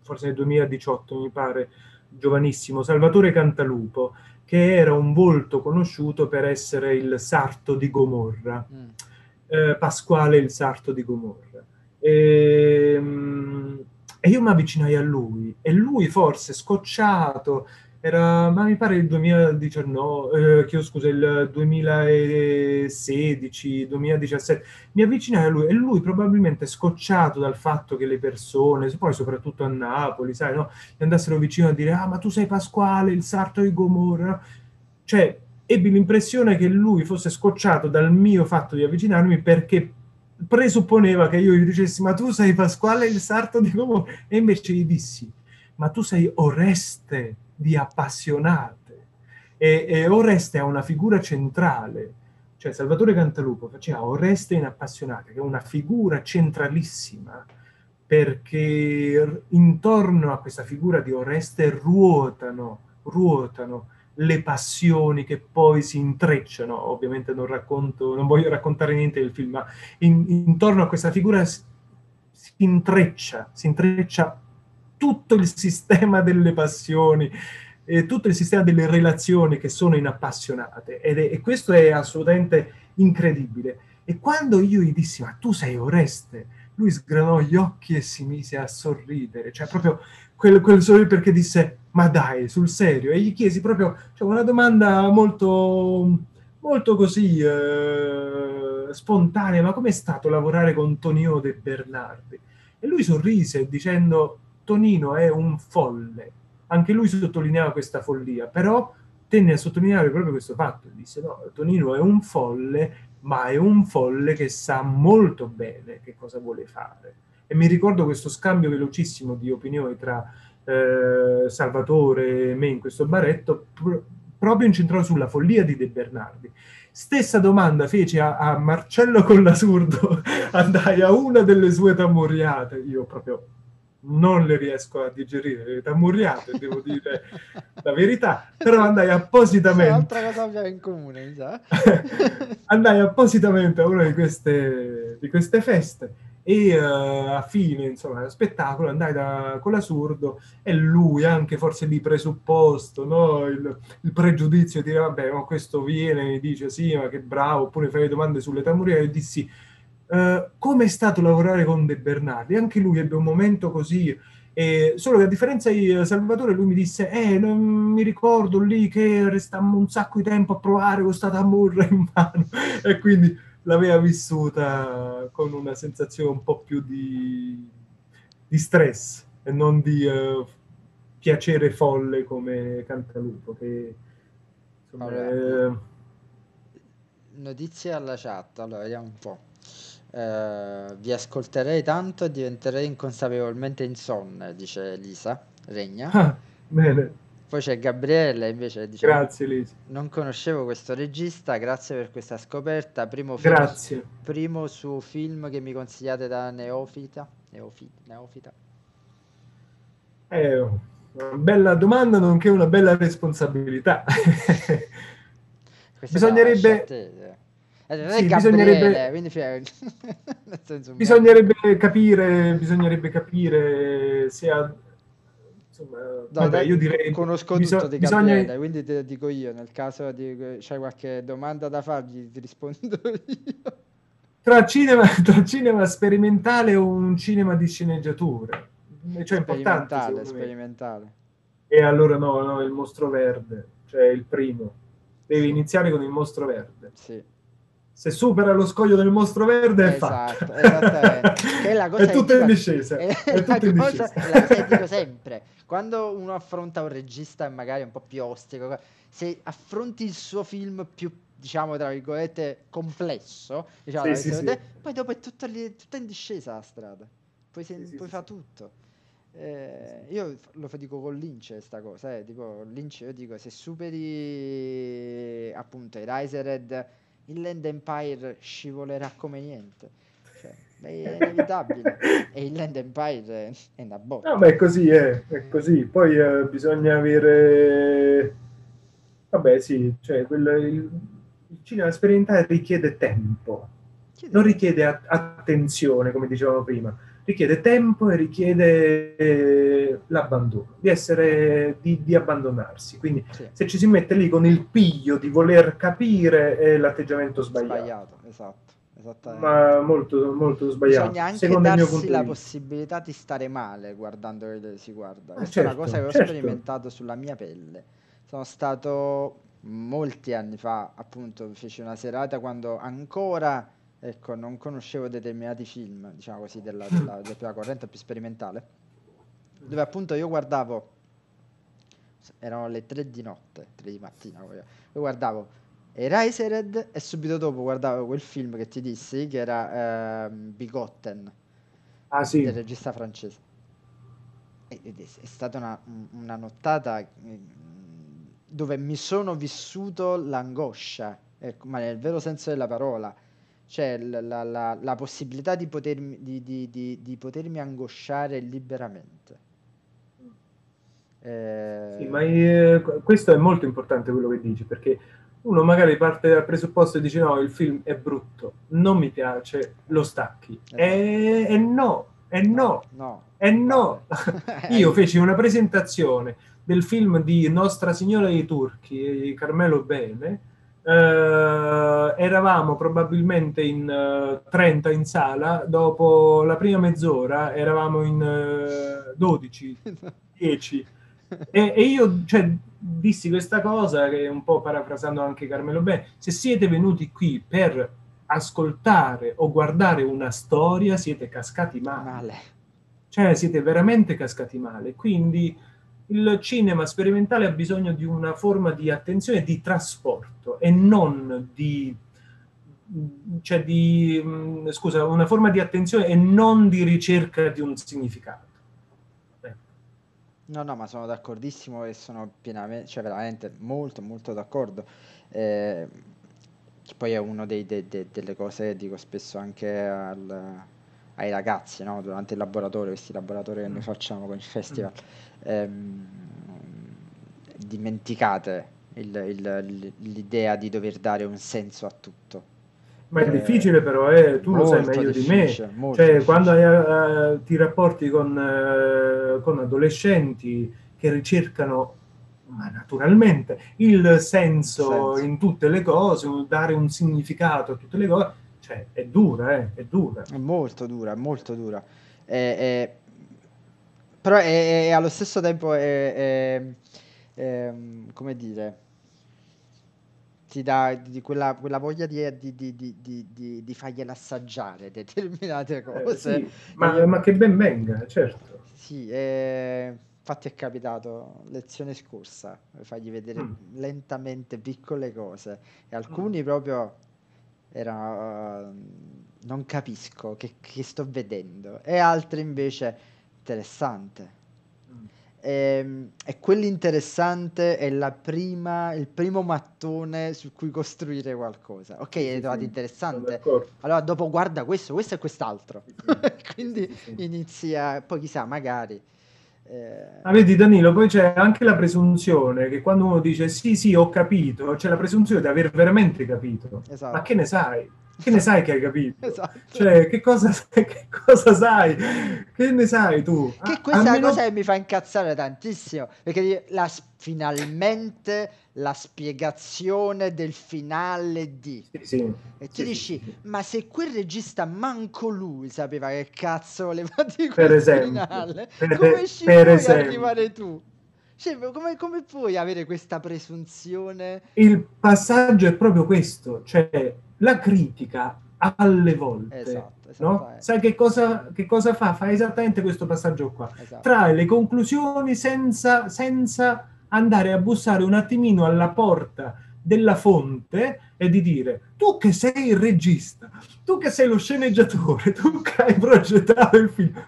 forse nel duemiladiciotto mi pare, giovanissimo, Salvatore Cantalupo, che era un volto conosciuto per essere il sarto di Gomorra, mm. eh, Pasquale il sarto di Gomorra. E, mm, e io mi avvicinai a lui, e lui forse scocciato, era, ma mi pare il duemiladiciannove, eh, che, oh, scusa, il duemilasedici duemiladiciassette, mi avvicinai a lui, e lui probabilmente scocciato dal fatto che le persone, poi soprattutto a Napoli, sai, no, gli andassero vicino a dire, ah, ma tu sei Pasquale, il sarto di Gomorra, cioè, ebbi l'impressione che lui fosse scocciato dal mio fatto di avvicinarmi, perché presupponeva che io gli dicessi, ma tu sei Pasquale, il sarto di Gomorra, e invece gli dissi, ma tu sei Oreste, di Appassionate, e, e Oreste è una figura centrale, cioè Salvatore Cantalupo faceva Oreste in Appassionate, che è una figura centralissima, perché intorno a questa figura di Oreste ruotano, ruotano le passioni che poi si intrecciano, ovviamente non racconto, non voglio raccontare niente del film, ma in, intorno a questa figura si intreccia, si intreccia tutto il sistema delle passioni eh, tutto il sistema delle relazioni che sono in Appassionate, ed è, e questo è assolutamente incredibile. E quando io gli dissi, ma tu sei Oreste, lui sgranò gli occhi e si mise a sorridere, cioè proprio quel, quel sorriso, perché disse, ma dai, sul serio? E gli chiesi proprio, cioè, una domanda molto, molto così eh, spontanea, ma com'è stato lavorare con Tonino De Bernardi? E lui sorrise dicendo, Tonino è un folle, anche lui sottolineava questa follia, però tenne a sottolineare proprio questo fatto, disse, no, Tonino è un folle, ma è un folle che sa molto bene che cosa vuole fare. E mi ricordo questo scambio velocissimo di opinioni tra eh, Salvatore e me in questo baretto, pr- proprio incentrato sulla follia di De Bernardi. Stessa domanda fece a, a Marcello Collasurdo, andai a una delle sue tamuriate, io proprio non le riesco a digerire, le tamuriate, devo dire la verità, però andai appositamente... C'è un'altra cosa abbiamo in comune, già. Andai appositamente a una di queste, di queste feste e uh, a fine, insomma, dello spettacolo andai da Collasurdo e lui anche forse di presupposto, no? il, il pregiudizio di dire, vabbè, ma questo viene e dice sì, ma che bravo, oppure fai le domande sulle tamuriate, e dissi... Uh, come è stato lavorare con De Bernardi? Anche lui ebbe un momento così, eh, solo che a differenza di Salvatore lui mi disse eh, non mi ricordo lì che restammo un sacco di tempo a provare con sta tamurra in mano e quindi l'aveva vissuta con una sensazione un po' più di, di stress e non di uh, piacere folle come Cantalupo, che insomma, allora, eh... notizie alla chat, allora vediamo un po'. Uh, vi ascolterei tanto e diventerei inconsapevolmente insonne, dice Lisa Regna. Ah, bene. Poi c'è Gabriele invece, dice, grazie Lisa, non conoscevo questo regista, grazie per questa scoperta, primo, grazie. Film, primo su film che mi consigliate da neofita neofita, neofita. Eh, una bella domanda nonché una bella responsabilità. Bisognerebbe Eh, sì, Gabriele, bisognerebbe, quindi, nel senso, bisognerebbe capire bisognerebbe capire se ha, insomma, no, vabbè, io direi conosco biso- tutto di Gabriele, bisogna... quindi te lo dico io, nel caso di, c'hai qualche domanda da fargli ti rispondo io. Tra cinema, tra cinema sperimentale o un cinema di sceneggiature, cioè sperimentale, sperimentale. E allora no, no, Il Mostro Verde, cioè il primo, devi iniziare con Il Mostro Verde, sì. Se supera lo scoglio del Mostro Verde è esatto, fatto. Esattamente. È, la cosa è tutto in discesa. È, è tutto in discesa. È la cosa che dico sempre. Quando uno affronta un regista magari un po' più ostico, se affronti il suo film più, diciamo, tra virgolette, complesso, diciamo, sì, sì, te, sì. Poi dopo è tutta, lì, tutta in discesa la strada. Poi, se, sì, poi sì, fa sì. tutto. Eh, io lo dico con Lynch questa cosa. Eh. Dico, Lynch, io dico, se superi appunto Eraserhead, il Land Empire scivolerà come niente, cioè, è inevitabile. E il Land Empire è una botta. No, ma è così, è, è così. Poi eh, bisogna avere, vabbè, sì, cioè, quel, il, il cinema sperimentale richiede tempo, chiede. Non richiede a, attenzione, come dicevamo prima, richiede tempo e richiede eh, l'abbandono, di essere, di, di abbandonarsi. Quindi sì. Se ci si mette lì con il piglio di voler capire è l'atteggiamento sbagliato. Sbagliato, esatto. Esattamente. Ma molto, molto sbagliato. Bisogna anche secondo darsi la possibilità di stare male guardando che si guarda. Ah, questa certo, è una cosa che ho certo. sperimentato sulla mia pelle. Sono stato molti anni fa, appunto, feci una serata quando ancora... Ecco, non conoscevo determinati film, diciamo così, della, della, della corrente più sperimentale, dove appunto io guardavo, erano le tre di notte, tre di mattina, io guardavo Eraserhead e subito dopo guardavo quel film che ti dissi, che era eh, Bigotten, ah, sì. del regista francese. È, è, è stata una, una nottata dove mi sono vissuto l'angoscia, ecco, ma nel vero senso della parola. C'è la, la, la, la possibilità di potermi, di, di, di, di potermi angosciare liberamente. Eh... Sì, ma eh, questo è molto importante quello che dici, perché uno magari parte dal presupposto e dice no, il film è brutto, non mi piace, lo stacchi. E eh. eh, no, e eh no, e eh no. Eh no. Eh no. Io feci una presentazione del film di Nostra Signora dei Turchi e Carmelo Bene, eh, eravamo probabilmente in eh, trenta in sala, dopo la prima mezz'ora eravamo in eh, dodici, dieci e, e io, cioè, dissi questa cosa, che un po' parafrasando anche Carmelo Bene: se siete venuti qui per ascoltare o guardare una storia, siete cascati male. male. Cioè, siete veramente cascati male. Quindi il cinema sperimentale ha bisogno di una forma di attenzione, di trasporto, e non di... cioè di mh, scusa, una forma di attenzione e non di ricerca di un significato. No, no, ma sono d'accordissimo e sono pienamente, cioè veramente molto, molto d'accordo. Eh, poi è una de, de, delle cose che dico spesso anche al, ai ragazzi, no? Durante il laboratorio, questi laboratori che noi facciamo con il festival. Ehm, dimenticate il, il, l'idea di dover dare un senso a tutto. Ma è difficile, però, eh. Tu lo sai meglio di me. Cioè, difficile. Quando hai, uh, ti rapporti con, uh, con adolescenti che ricercano, ma naturalmente, il senso, senso in tutte le cose, dare un significato a tutte le cose, cioè, è dura, eh, è dura. È molto dura, è molto dura. È, è... Però è, è, allo stesso tempo è, è, è, come dire... ti dà di quella, quella voglia di, di, di, di, di, di fargliela assaggiare determinate cose. Eh, sì, ma, eh, ma che ben venga, certo. Sì, eh, infatti è capitato lezione scorsa, fargli vedere mm. lentamente piccole cose, e alcuni mm. proprio erano uh, non capisco che, che sto vedendo, e altri invece interessante. E, e quell'interessante è la prima, il primo mattone su cui costruire qualcosa. Ok, hai trovato interessante, allora dopo guarda questo, questo e quest'altro. Quindi sì, sì. Inizia, poi chissà, magari eh... ah, vedi Danilo, poi c'è anche la presunzione che quando uno dice sì sì ho capito, c'è la presunzione di aver veramente capito. Esatto. Ma che ne sai? Che ne sai che hai capito? Esatto. Cioè, che cosa, che cosa sai? Che ne sai tu? Che questa è almeno... una cosa che mi fa incazzare tantissimo, perché la, finalmente la spiegazione del finale di... Sì, sì. E tu sì, dici, sì. Ma se quel regista manco lui sapeva che cazzo voleva di quel per finale, esempio. Come ci per puoi esempio. Arrivare tu? Cioè, come, come puoi avere questa presunzione? Il passaggio è proprio questo, cioè... la critica alle volte, esatto, no? Sai che cosa, che cosa fa? Fa esattamente questo passaggio qua. Esatto. Trae le conclusioni senza, senza andare a bussare un attimino alla porta della fonte e di dire: tu che sei il regista, tu che sei lo sceneggiatore, tu che hai progettato il film,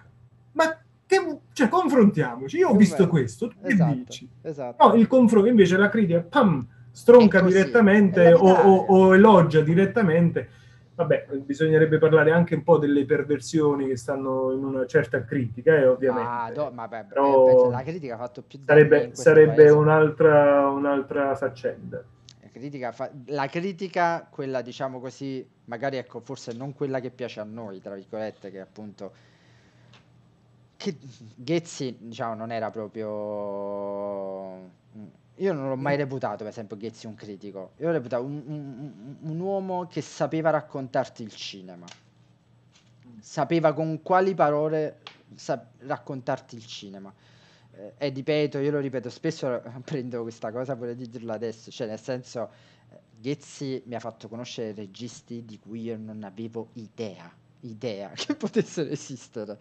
ma che, cioè, confrontiamoci, io ho visto questo, tu che esatto, dici? Esatto. No, il confronto, invece la critica, pam! Stronca direttamente o, o, o elogia direttamente. Vabbè, bisognerebbe parlare anche un po' delle perversioni che stanno in una certa critica, eh, ovviamente. Ah, no, ma beh, penso la critica ha fatto più sarebbe, sarebbe un'altra, un'altra faccenda. La critica, fa- la critica, quella diciamo così, magari ecco, forse non quella che piace a noi, tra virgolette, che appunto... Che Ghezzi, diciamo, non era proprio... Io non l'ho mai reputato, per esempio, Ghezzi un critico. Io l'ho reputato un, un, un uomo che sapeva raccontarti il cinema. Sapeva con quali parole sap- raccontarti il cinema. Eh, e ripeto, io lo ripeto spesso, prendo questa cosa pure di dirlo adesso. Cioè, nel senso, Ghezzi mi ha fatto conoscere registi di cui io non avevo idea. Idea che potessero esistere.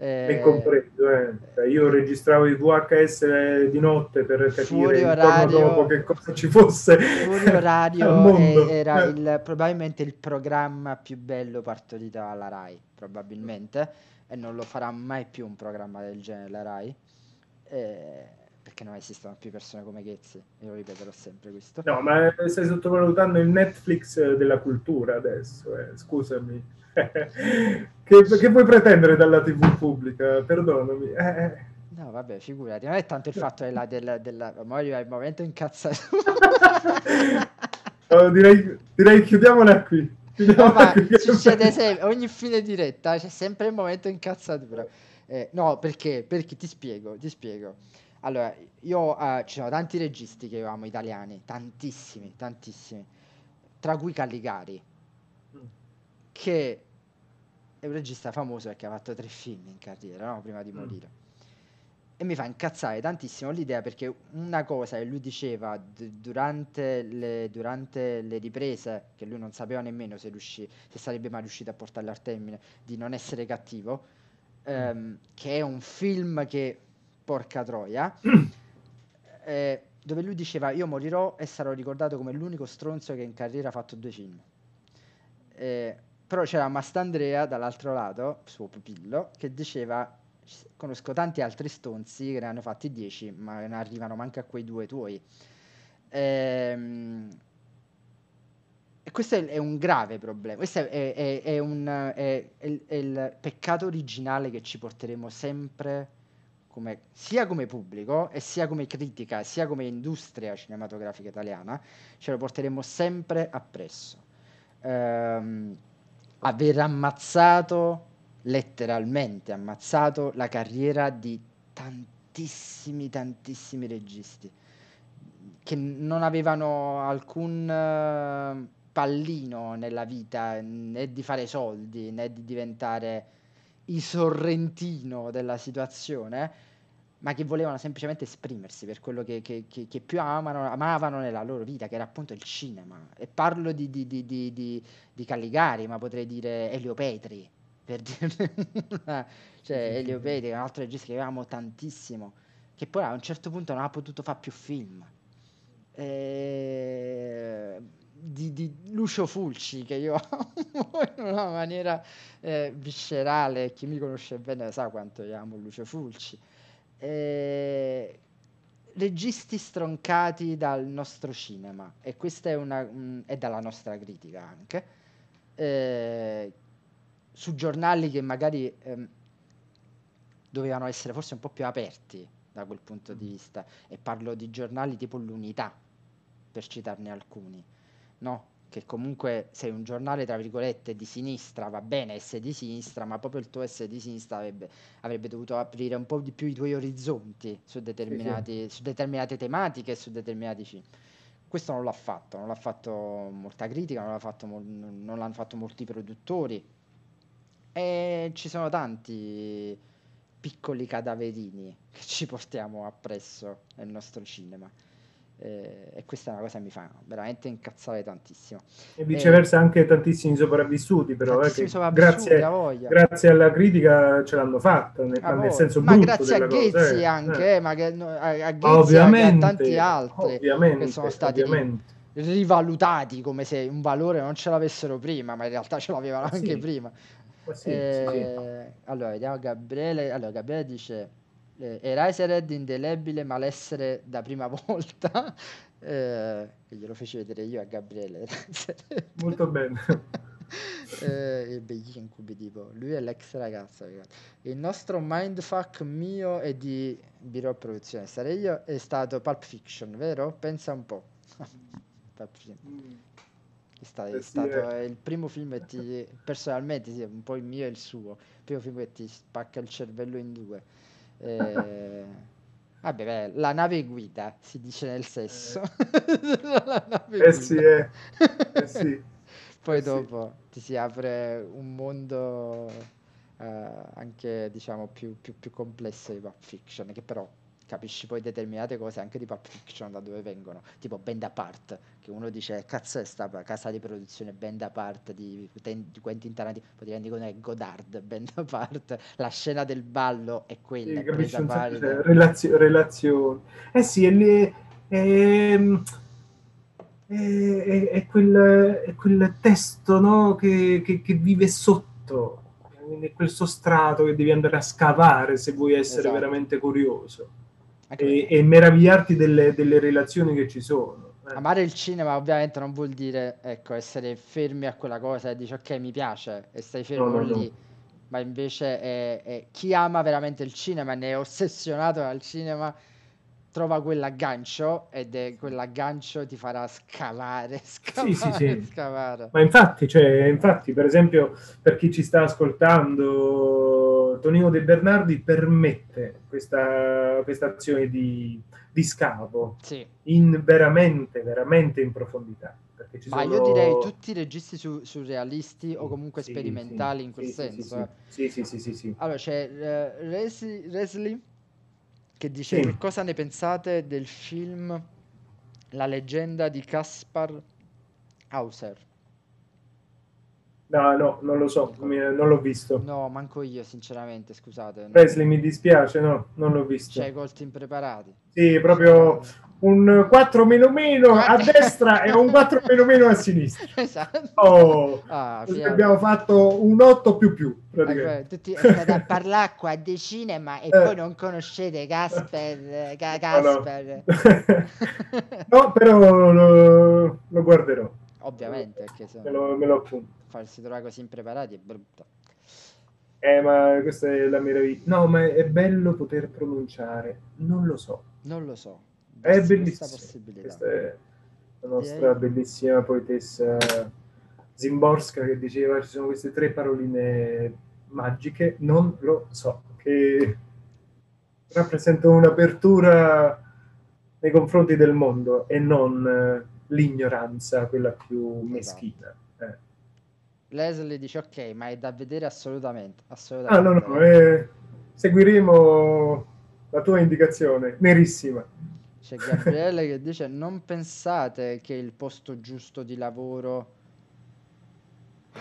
Eh, compreso, eh. Io registravo i V H S di notte per capire orario, dopo che cosa ci fosse. Fuori orario è, era eh. il, probabilmente il programma più bello partorito alla Rai, probabilmente, e non lo farà mai più un programma del genere la Rai, eh, perché non esistono più persone come Ghezzi. Io lo ripeterò sempre questo. No, ma stai sottovalutando il Netflix della cultura adesso, eh. Scusami. Che, che puoi pretendere dalla tivù pubblica? Perdonami. Eh. No, vabbè, figurati. Non è tanto il fatto della... della, della... magari è il momento incazzato. No, direi, direi chiudiamola qui. Chiudiamola no, qui succede sempre, ogni fine diretta c'è sempre il momento incazzatura. Eh, no, perché? Perché ti spiego, ti spiego. Allora, io eh, ci sono tanti registi che io amo italiani, tantissimi, tantissimi, tra cui Caligari, mm. che è un regista famoso perché ha fatto tre film in carriera, no? Prima di morire. Mm. E mi fa incazzare tantissimo l'idea, perché una cosa che lui diceva d- durante, le, durante le riprese, che lui non sapeva nemmeno se, riuscì, se sarebbe mai riuscito a portarle al termine, di Non essere cattivo, ehm, mm. che è un film che, porca troia, mm. eh, dove lui diceva: io morirò e sarò ricordato come l'unico stronzo che in carriera ha fatto due film. Eh, però c'era Mastandrea dall'altro lato, suo pupillo, che diceva: conosco tanti altri stonzi che ne hanno fatti dieci, ma ne arrivano manco a quei due tuoi. Ehm, e questo è, è un grave problema. Questo è, è, è, un, è, è, è il peccato originale che ci porteremo sempre, come, sia come pubblico, e sia come critica, sia come industria cinematografica italiana, ce lo porteremo sempre appresso. Ehm, aver ammazzato... letteralmente ammazzato la carriera di tantissimi tantissimi registi che non avevano alcun eh, pallino nella vita, né di fare soldi, né di diventare i Sorrentino della situazione, ma che volevano semplicemente esprimersi per quello che, che, che, che più amano, amavano nella loro vita, che era appunto il cinema. E parlo di, di, di, di, di, di Caligari, ma potrei dire Elio Petri, per dire una, cioè Elio Petri, un altro regista che avevamo tantissimo, che poi a un certo punto non ha potuto fare più film, e di, di Lucio Fulci, che io amo in una maniera eh, viscerale, chi mi conosce bene sa quanto io amo Lucio Fulci, e registi stroncati dal nostro cinema, e questa è una mh, è dalla nostra critica anche, e su giornali che magari ehm, dovevano essere forse un po' più aperti da quel punto di vista, e parlo di giornali tipo l'Unità, per citarne alcuni, no? Che comunque sei un giornale tra virgolette di sinistra, va bene essere di sinistra, ma proprio il tuo essere di sinistra avrebbe, avrebbe dovuto aprire un po' di più i tuoi orizzonti su, determinati, sì, sì. su determinate tematiche e su determinati film. Questo non l'ha fatto, non l'ha fatto molta critica, non, l'ha fatto mol- non l'hanno fatto molti produttori. E ci sono tanti piccoli cadaverini che ci portiamo appresso nel nostro cinema, eh, e questa è una cosa che mi fa veramente incazzare tantissimo, e viceversa eh, anche tantissimi sopravvissuti, però tantissimi eh, sopravvissuti, grazie, grazie alla critica ce l'hanno fatta nel, nel senso ma brutto grazie a Ghezzi cosa, eh. anche eh, ma che, no, a, a Ghezzi e a tanti altri che sono stati rivalutati come se un valore non ce l'avessero prima, ma in realtà ce l'avevano ah, anche sì. prima. Sì, eh, sì. Allora vediamo Gabriele. Allora Gabriele dice eh, Eraserhead indelebile malessere da prima volta, eh, che glielo feci vedere io a Gabriele molto bene. Eh, begli incubi, tipo lui è l'ex ragazzo. Il nostro mindfuck mio e di Birol Produzioni sarei io è stato Pulp Fiction, vero? Pensa un po'. Pulp Fiction. È stato, è stato il primo film che ti, personalmente sì, un po' il mio e il suo, il primo film che ti spacca il cervello in due. Eh, vabbè, beh, la nave guida si dice nel sesso. La nave eh, sì, eh. eh sì, poi eh dopo sì. ti si apre un mondo eh, anche diciamo più, più, più complesso di Pulp Fiction, che però capisci poi determinate cose anche di Pulp Fiction da dove vengono, tipo Bande à part, che uno dice cazzo è sta casa di produzione Bande à part di, di Quentin Tarantino, poi ti rendi conto che è Godard Bande à part, la scena del ballo è quella, sì, capisci, pari, cioè, relazio, relazioni eh sì è, lì, è, è, è, è, quel, è quel testo, no? che, che, che vive sotto, è quel sostrato che devi andare a scavare se vuoi essere esatto. veramente curioso E, e meravigliarti delle, delle relazioni che ci sono. Eh. Amare il cinema ovviamente non vuol dire ecco essere fermi a quella cosa e dici ok mi piace e stai fermo no, no, lì, no. ma invece è, è, chi ama veramente il cinema, ne è ossessionato dal cinema, trova quell'aggancio ed è quell'aggancio ti farà scavare, scavare, sì, sì, sì. scavare. Ma infatti, cioè, infatti, per esempio, per chi ci sta ascoltando appunto Tonino De Bernardi permette questa, questa azione di, di scavo, sì, in veramente, veramente in profondità. Perché ci Ma sono... io direi tutti i registi su, surrealisti o comunque sì, sperimentali, sì, in quel sì, senso. Sì, sì, eh. sì, sì, sì, sì, sì. Allora c'è uh, Resi, Resli che dice: sì, cosa ne pensate del film La leggenda di Kaspar Hauser? No, no, non lo so, non l'ho visto. No, manco io, sinceramente, scusate. Presley, mi dispiace, no, non l'ho visto. C'è colti impreparati. Sì, proprio un quattro meno meno a destra e un quattro meno meno a sinistra. Esatto. Oh, ah, abbiamo fatto un otto più più, praticamente. Tutti state a parlare qua di cinema e eh. poi non conoscete Casper. Casper. No, no. No, però lo, lo guarderò. Ovviamente, perché se me lo, me lo appunto. Farsi trovare così impreparati è brutto. Eh, ma questa è la meraviglia. No, ma è bello poter pronunciare. Non lo so. Non lo so. È bellissima possibilità. Questa è la nostra Direi... bellissima poetessa Zimborska che diceva: ci sono queste tre paroline magiche, non lo so, che rappresentano un'apertura nei confronti del mondo e non l'ignoranza, quella più meschina. Esatto. Eh. Leslie dice: ok, ma è da vedere assolutamente. assolutamente. Ah, no, no, eh, seguiremo la tua indicazione, nerissima. C'è Gabriele che dice: non pensate che il posto giusto di lavoro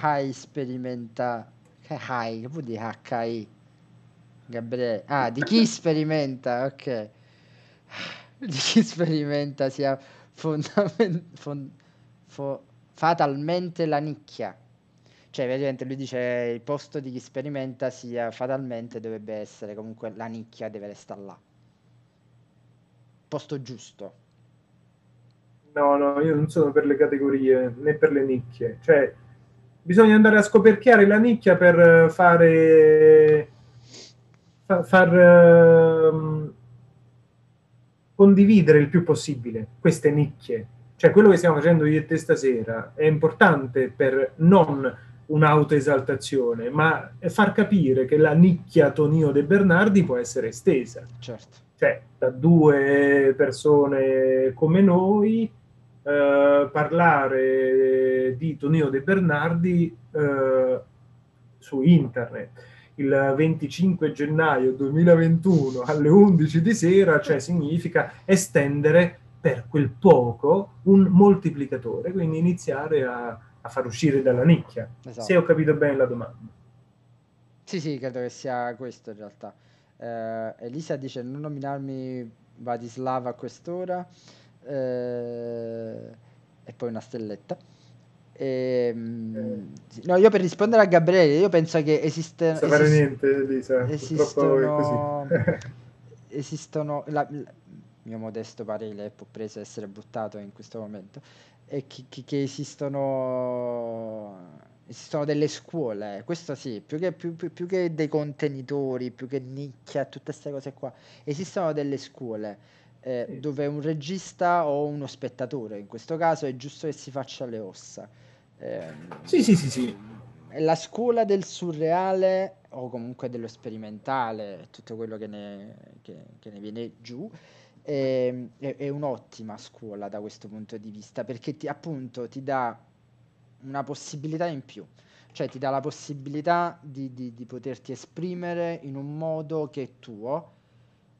hai sperimenta. Che hai? Che vuol dire H I? Gabriele. Ah, di chi sperimenta? Ok. Di chi sperimenta sia fondament- fond- fo- fatalmente la nicchia. Cioè, praticamente lui dice il posto di chi sperimenta sia fatalmente dovrebbe essere comunque la nicchia, deve restare là. Posto giusto. No, no, io non sono per le categorie né per le nicchie. Cioè, bisogna andare a scoperchiare la nicchia per fare fa, far um, condividere il più possibile queste nicchie. Cioè, quello che stiamo facendo io e te stasera è importante per non un'autoesaltazione, ma far capire che la nicchia Tonino De Bernardi può essere estesa. Certo. Cioè, da due persone come noi eh, parlare di Tonino De Bernardi eh, su internet il venticinque gennaio duemilaventuno alle undici di sera, cioè significa estendere per quel poco un moltiplicatore, quindi iniziare a a far uscire dalla nicchia. Esatto. Se ho capito bene la domanda. Sì, sì, credo che sia questo in realtà. Eh, Elisa dice: non nominarmi Vadislava a quest'ora, eh, e poi una stelletta. E, eh. No, io per rispondere a Gabriele, io penso che esiste, non so esist- fare niente, Elisa, esistono, purtroppo è così. Esistono la, la, mio modesto parere può preso essere buttato in questo momento. E che, che, che esistono esistono delle scuole, questo sì, più che, più, più, più che dei contenitori, più che nicchia, tutte queste cose qua, esistono delle scuole eh, sì, dove un regista o uno spettatore, in questo caso è giusto che si faccia le ossa. Eh, sì, sì, sì, sì. La scuola del surreale o comunque dello sperimentale, tutto quello che ne, che, che ne viene giù, È, è un'ottima scuola da questo punto di vista, perché ti, appunto ti dà una possibilità in più, cioè ti dà la possibilità di, di, di poterti esprimere in un modo che è tuo,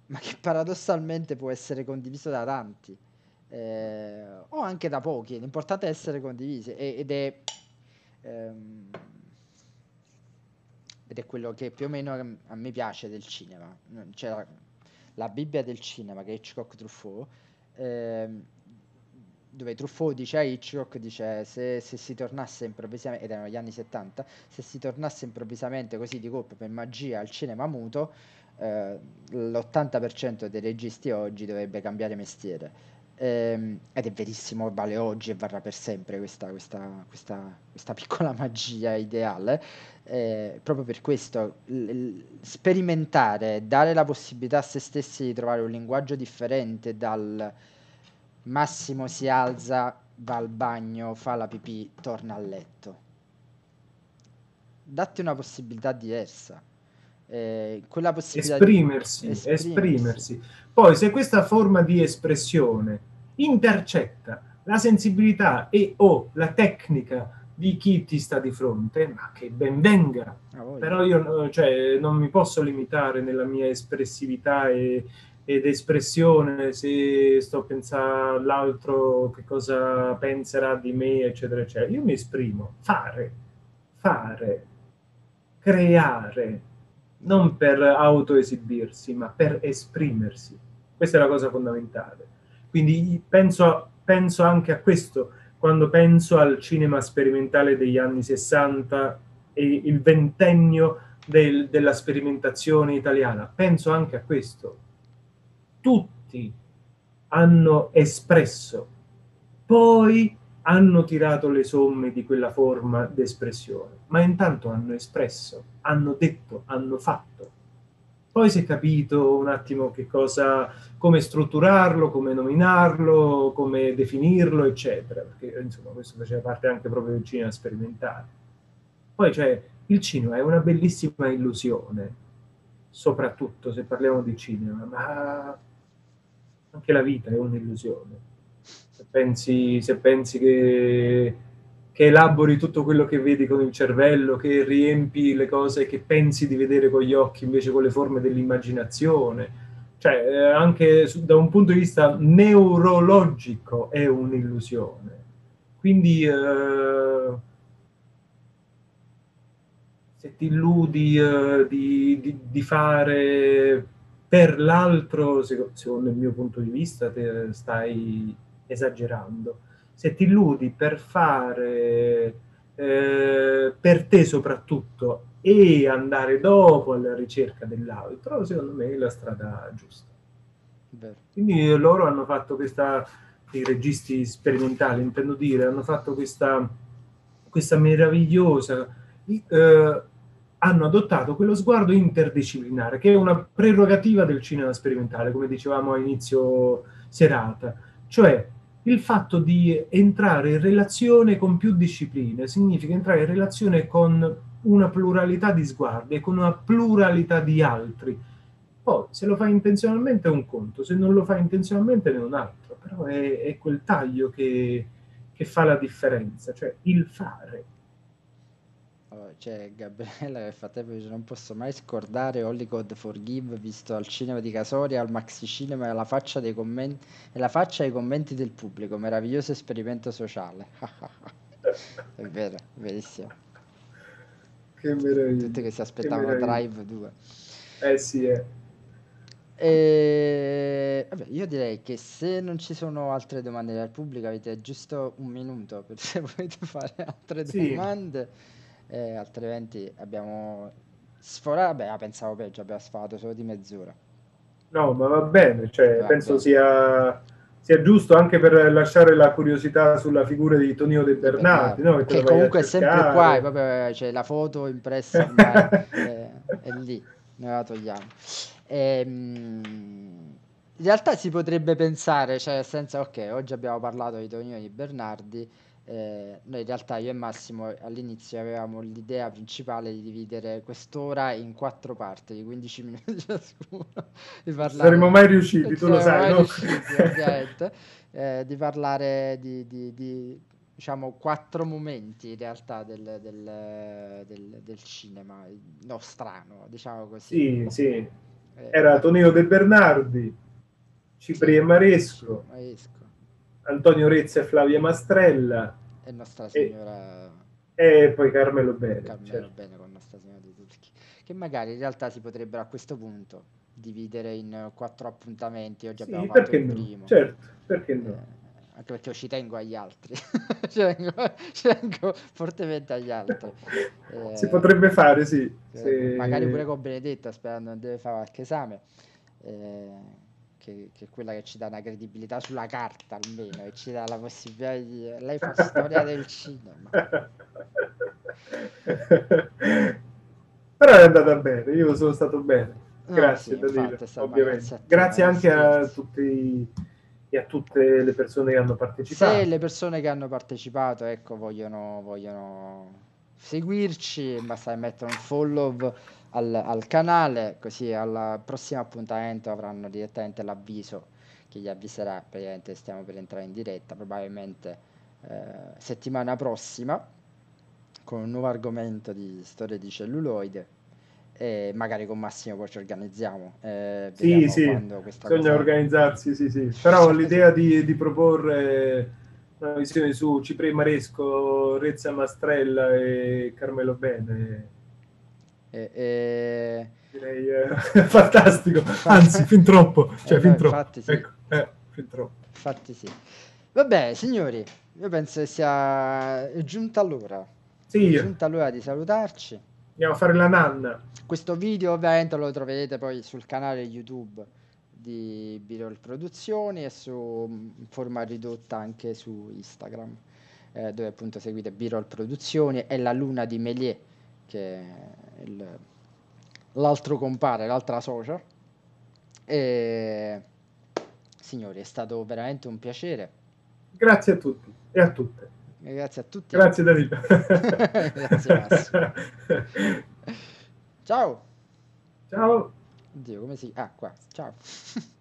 ma che paradossalmente può essere condiviso da tanti, eh, o anche da pochi. L'importante è essere condivisi, ed è ehm, ed è quello che più o meno a me piace del cinema. C'era la Bibbia del cinema, che è Hitchcock Truffaut, ehm, dove Truffaut dice a Hitchcock, dice se, se si tornasse improvvisamente, ed erano gli anni settanta, se si tornasse improvvisamente così di colpo per magia al cinema muto, eh, l'ottanta per cento dei registi oggi dovrebbe cambiare mestiere. Ehm, ed è verissimo, vale oggi e varrà per sempre questa, questa, questa, questa piccola magia ideale. Eh, proprio per questo l- l- sperimentare, dare la possibilità a se stessi di trovare un linguaggio differente dal Massimo si alza, va al bagno, fa la pipì, torna a letto. Datti una possibilità diversa, eh, quella possibilità esprimersi, di esprimersi. esprimersi. Poi, se questa forma di espressione intercetta la sensibilità e o la tecnica di chi ti sta di fronte, ma che ben venga. Ah, però io cioè, non mi posso limitare nella mia espressività e, ed espressione se sto pensando all'altro che cosa penserà di me, eccetera, eccetera. Io mi esprimo, fare, fare, creare, non per autoesibirsi, ma per esprimersi. Questa è la cosa fondamentale. Quindi penso a Penso anche a questo, quando penso al cinema sperimentale degli anni sessanta e il ventennio del, della sperimentazione italiana. Penso anche a questo. Tutti hanno espresso, poi hanno tirato le somme di quella forma d'espressione, ma intanto hanno espresso, hanno detto, hanno fatto. Poi si è capito un attimo che cosa, come strutturarlo, come nominarlo, come definirlo, eccetera, perché insomma questo faceva parte anche proprio del cinema sperimentale. Poi cioè il cinema è una bellissima illusione, soprattutto se parliamo di cinema, ma anche la vita è un'illusione. Se pensi, se pensi che... che elabori tutto quello che vedi con il cervello, che riempi le cose che pensi di vedere con gli occhi, invece con le forme dell'immaginazione. Cioè, eh, anche su, da un punto di vista neurologico è un'illusione. Quindi, eh, se ti illudi eh, di, di, di fare per l'altro, secondo, secondo il mio punto di vista, te stai esagerando. Se ti illudi per fare, eh, per te soprattutto, e andare dopo alla ricerca dell'altro, secondo me è la strada giusta. Beh. Quindi loro hanno fatto questa, i registi sperimentali, intendo dire, hanno fatto questa, questa meravigliosa, eh, hanno adottato quello sguardo interdisciplinare, che è una prerogativa del cinema sperimentale, come dicevamo a inizio serata, cioè il fatto di entrare in relazione con più discipline significa entrare in relazione con una pluralità di sguardi e con una pluralità di altri. Poi, se lo fai intenzionalmente è un conto, se non lo fai intenzionalmente ne è un altro, però è, è quel taglio che, che fa la differenza, cioè il fare. Allora, c'è Gabriella che fa tempo, non posso mai scordare Only God Forgive, visto al cinema di Casoria, al Maxi Cinema, e la faccia dei commenti, e la faccia ai commenti del pubblico, meraviglioso esperimento sociale. È vero, è verissimo. Che meraviglia. Tutti che si aspettavano che Drive due. Eh sì, eh. E... Vabbè, io direi che se non ci sono altre domande dal pubblico avete giusto un minuto per se volete fare altre sì. domande. Eh, altrimenti abbiamo sforato, beh, pensavo peggio, abbiamo sforato solo di mezz'ora. No, ma va bene, cioè, va penso bene. Sia, sia giusto anche per lasciare la curiosità sulla figura di Tonino De Bernardi, no? Che, che comunque è sempre qua, è proprio, cioè, la foto impressa ormai è, è lì, noi la togliamo. E, mh, in realtà si potrebbe pensare, cioè, senza, ok, oggi abbiamo parlato di Tonino De Bernardi. Eh, noi in realtà io e Massimo all'inizio avevamo l'idea principale di dividere quest'ora in quattro parti di quindici minuti ciascuno, di parlare... saremmo mai riusciti, tu lo sai, no? Riusciti, eh, di parlare di, di, di diciamo quattro momenti in realtà del, del, del, del cinema nostrano, diciamo così. Sì, sì, eh, era Tonino De Bernardi, Cipri sì, e Maresco, Maresco. Antonio Rezza e Flavia Mastrella e Nostra Signora e, e poi Carmelo Bene, Carmelo certo. Bene con Nostra Signora di Turchi, che magari in realtà si potrebbero a questo punto dividere in quattro appuntamenti. Oggi sì, abbiamo fatto il no? primo, certo, perché no? Eh, anche perché ci tengo agli altri, ci, tengo, ci tengo fortemente agli altri. Eh, si potrebbe fare, sì, eh, se... magari pure con Benedetta, sperando non deve fare qualche esame. Eh, Che, che è quella che ci dà una credibilità sulla carta almeno, e ci dà la possibilità di dire, lei fa storia del cinema. Però è andata bene, io sono stato bene, grazie, no, sì, Danilo, infatti, ovviamente. Te, grazie anche a tutti e a tutte le persone che hanno partecipato. Se le persone che hanno partecipato, ecco, vogliono, vogliono seguirci, basta mettere un follow al, al canale, così alla prossima appuntamento avranno direttamente l'avviso che gli avviserà, praticamente stiamo per entrare in diretta, probabilmente eh, settimana prossima, con un nuovo argomento di storie di celluloide, e magari con Massimo poi ci organizziamo. Eh, sì, sì, bisogna cosa... organizzarsi, sì, sì. Però l'idea di, di proporre una visione su Cipri, Maresco, Rezza Mastrella e Carmelo Bene e, e... direi eh, fantastico, anzi fin troppo, cioè eh, fin troppo. Infatti sì. Ecco, eh, fin troppo. Infatti sì. Vabbè signori, io penso che sia giunta l'ora. Sì. È giunta l'ora di salutarci. Andiamo a fare la nanna. Questo video ovviamente lo troverete poi sul canale YouTube di Birol Produzioni e su, in forma ridotta, anche su Instagram, eh, dove appunto seguite Birol Produzioni e la Luna di Méliès, che è il, l'altro compare, l'altra socia. E, signori, è stato veramente un piacere. Grazie a tutti e a tutte. E grazie a tutti. Grazie David. Grazie Massimo. Ciao. Ciao. Oddio, come si... Ah, qua. Ciao.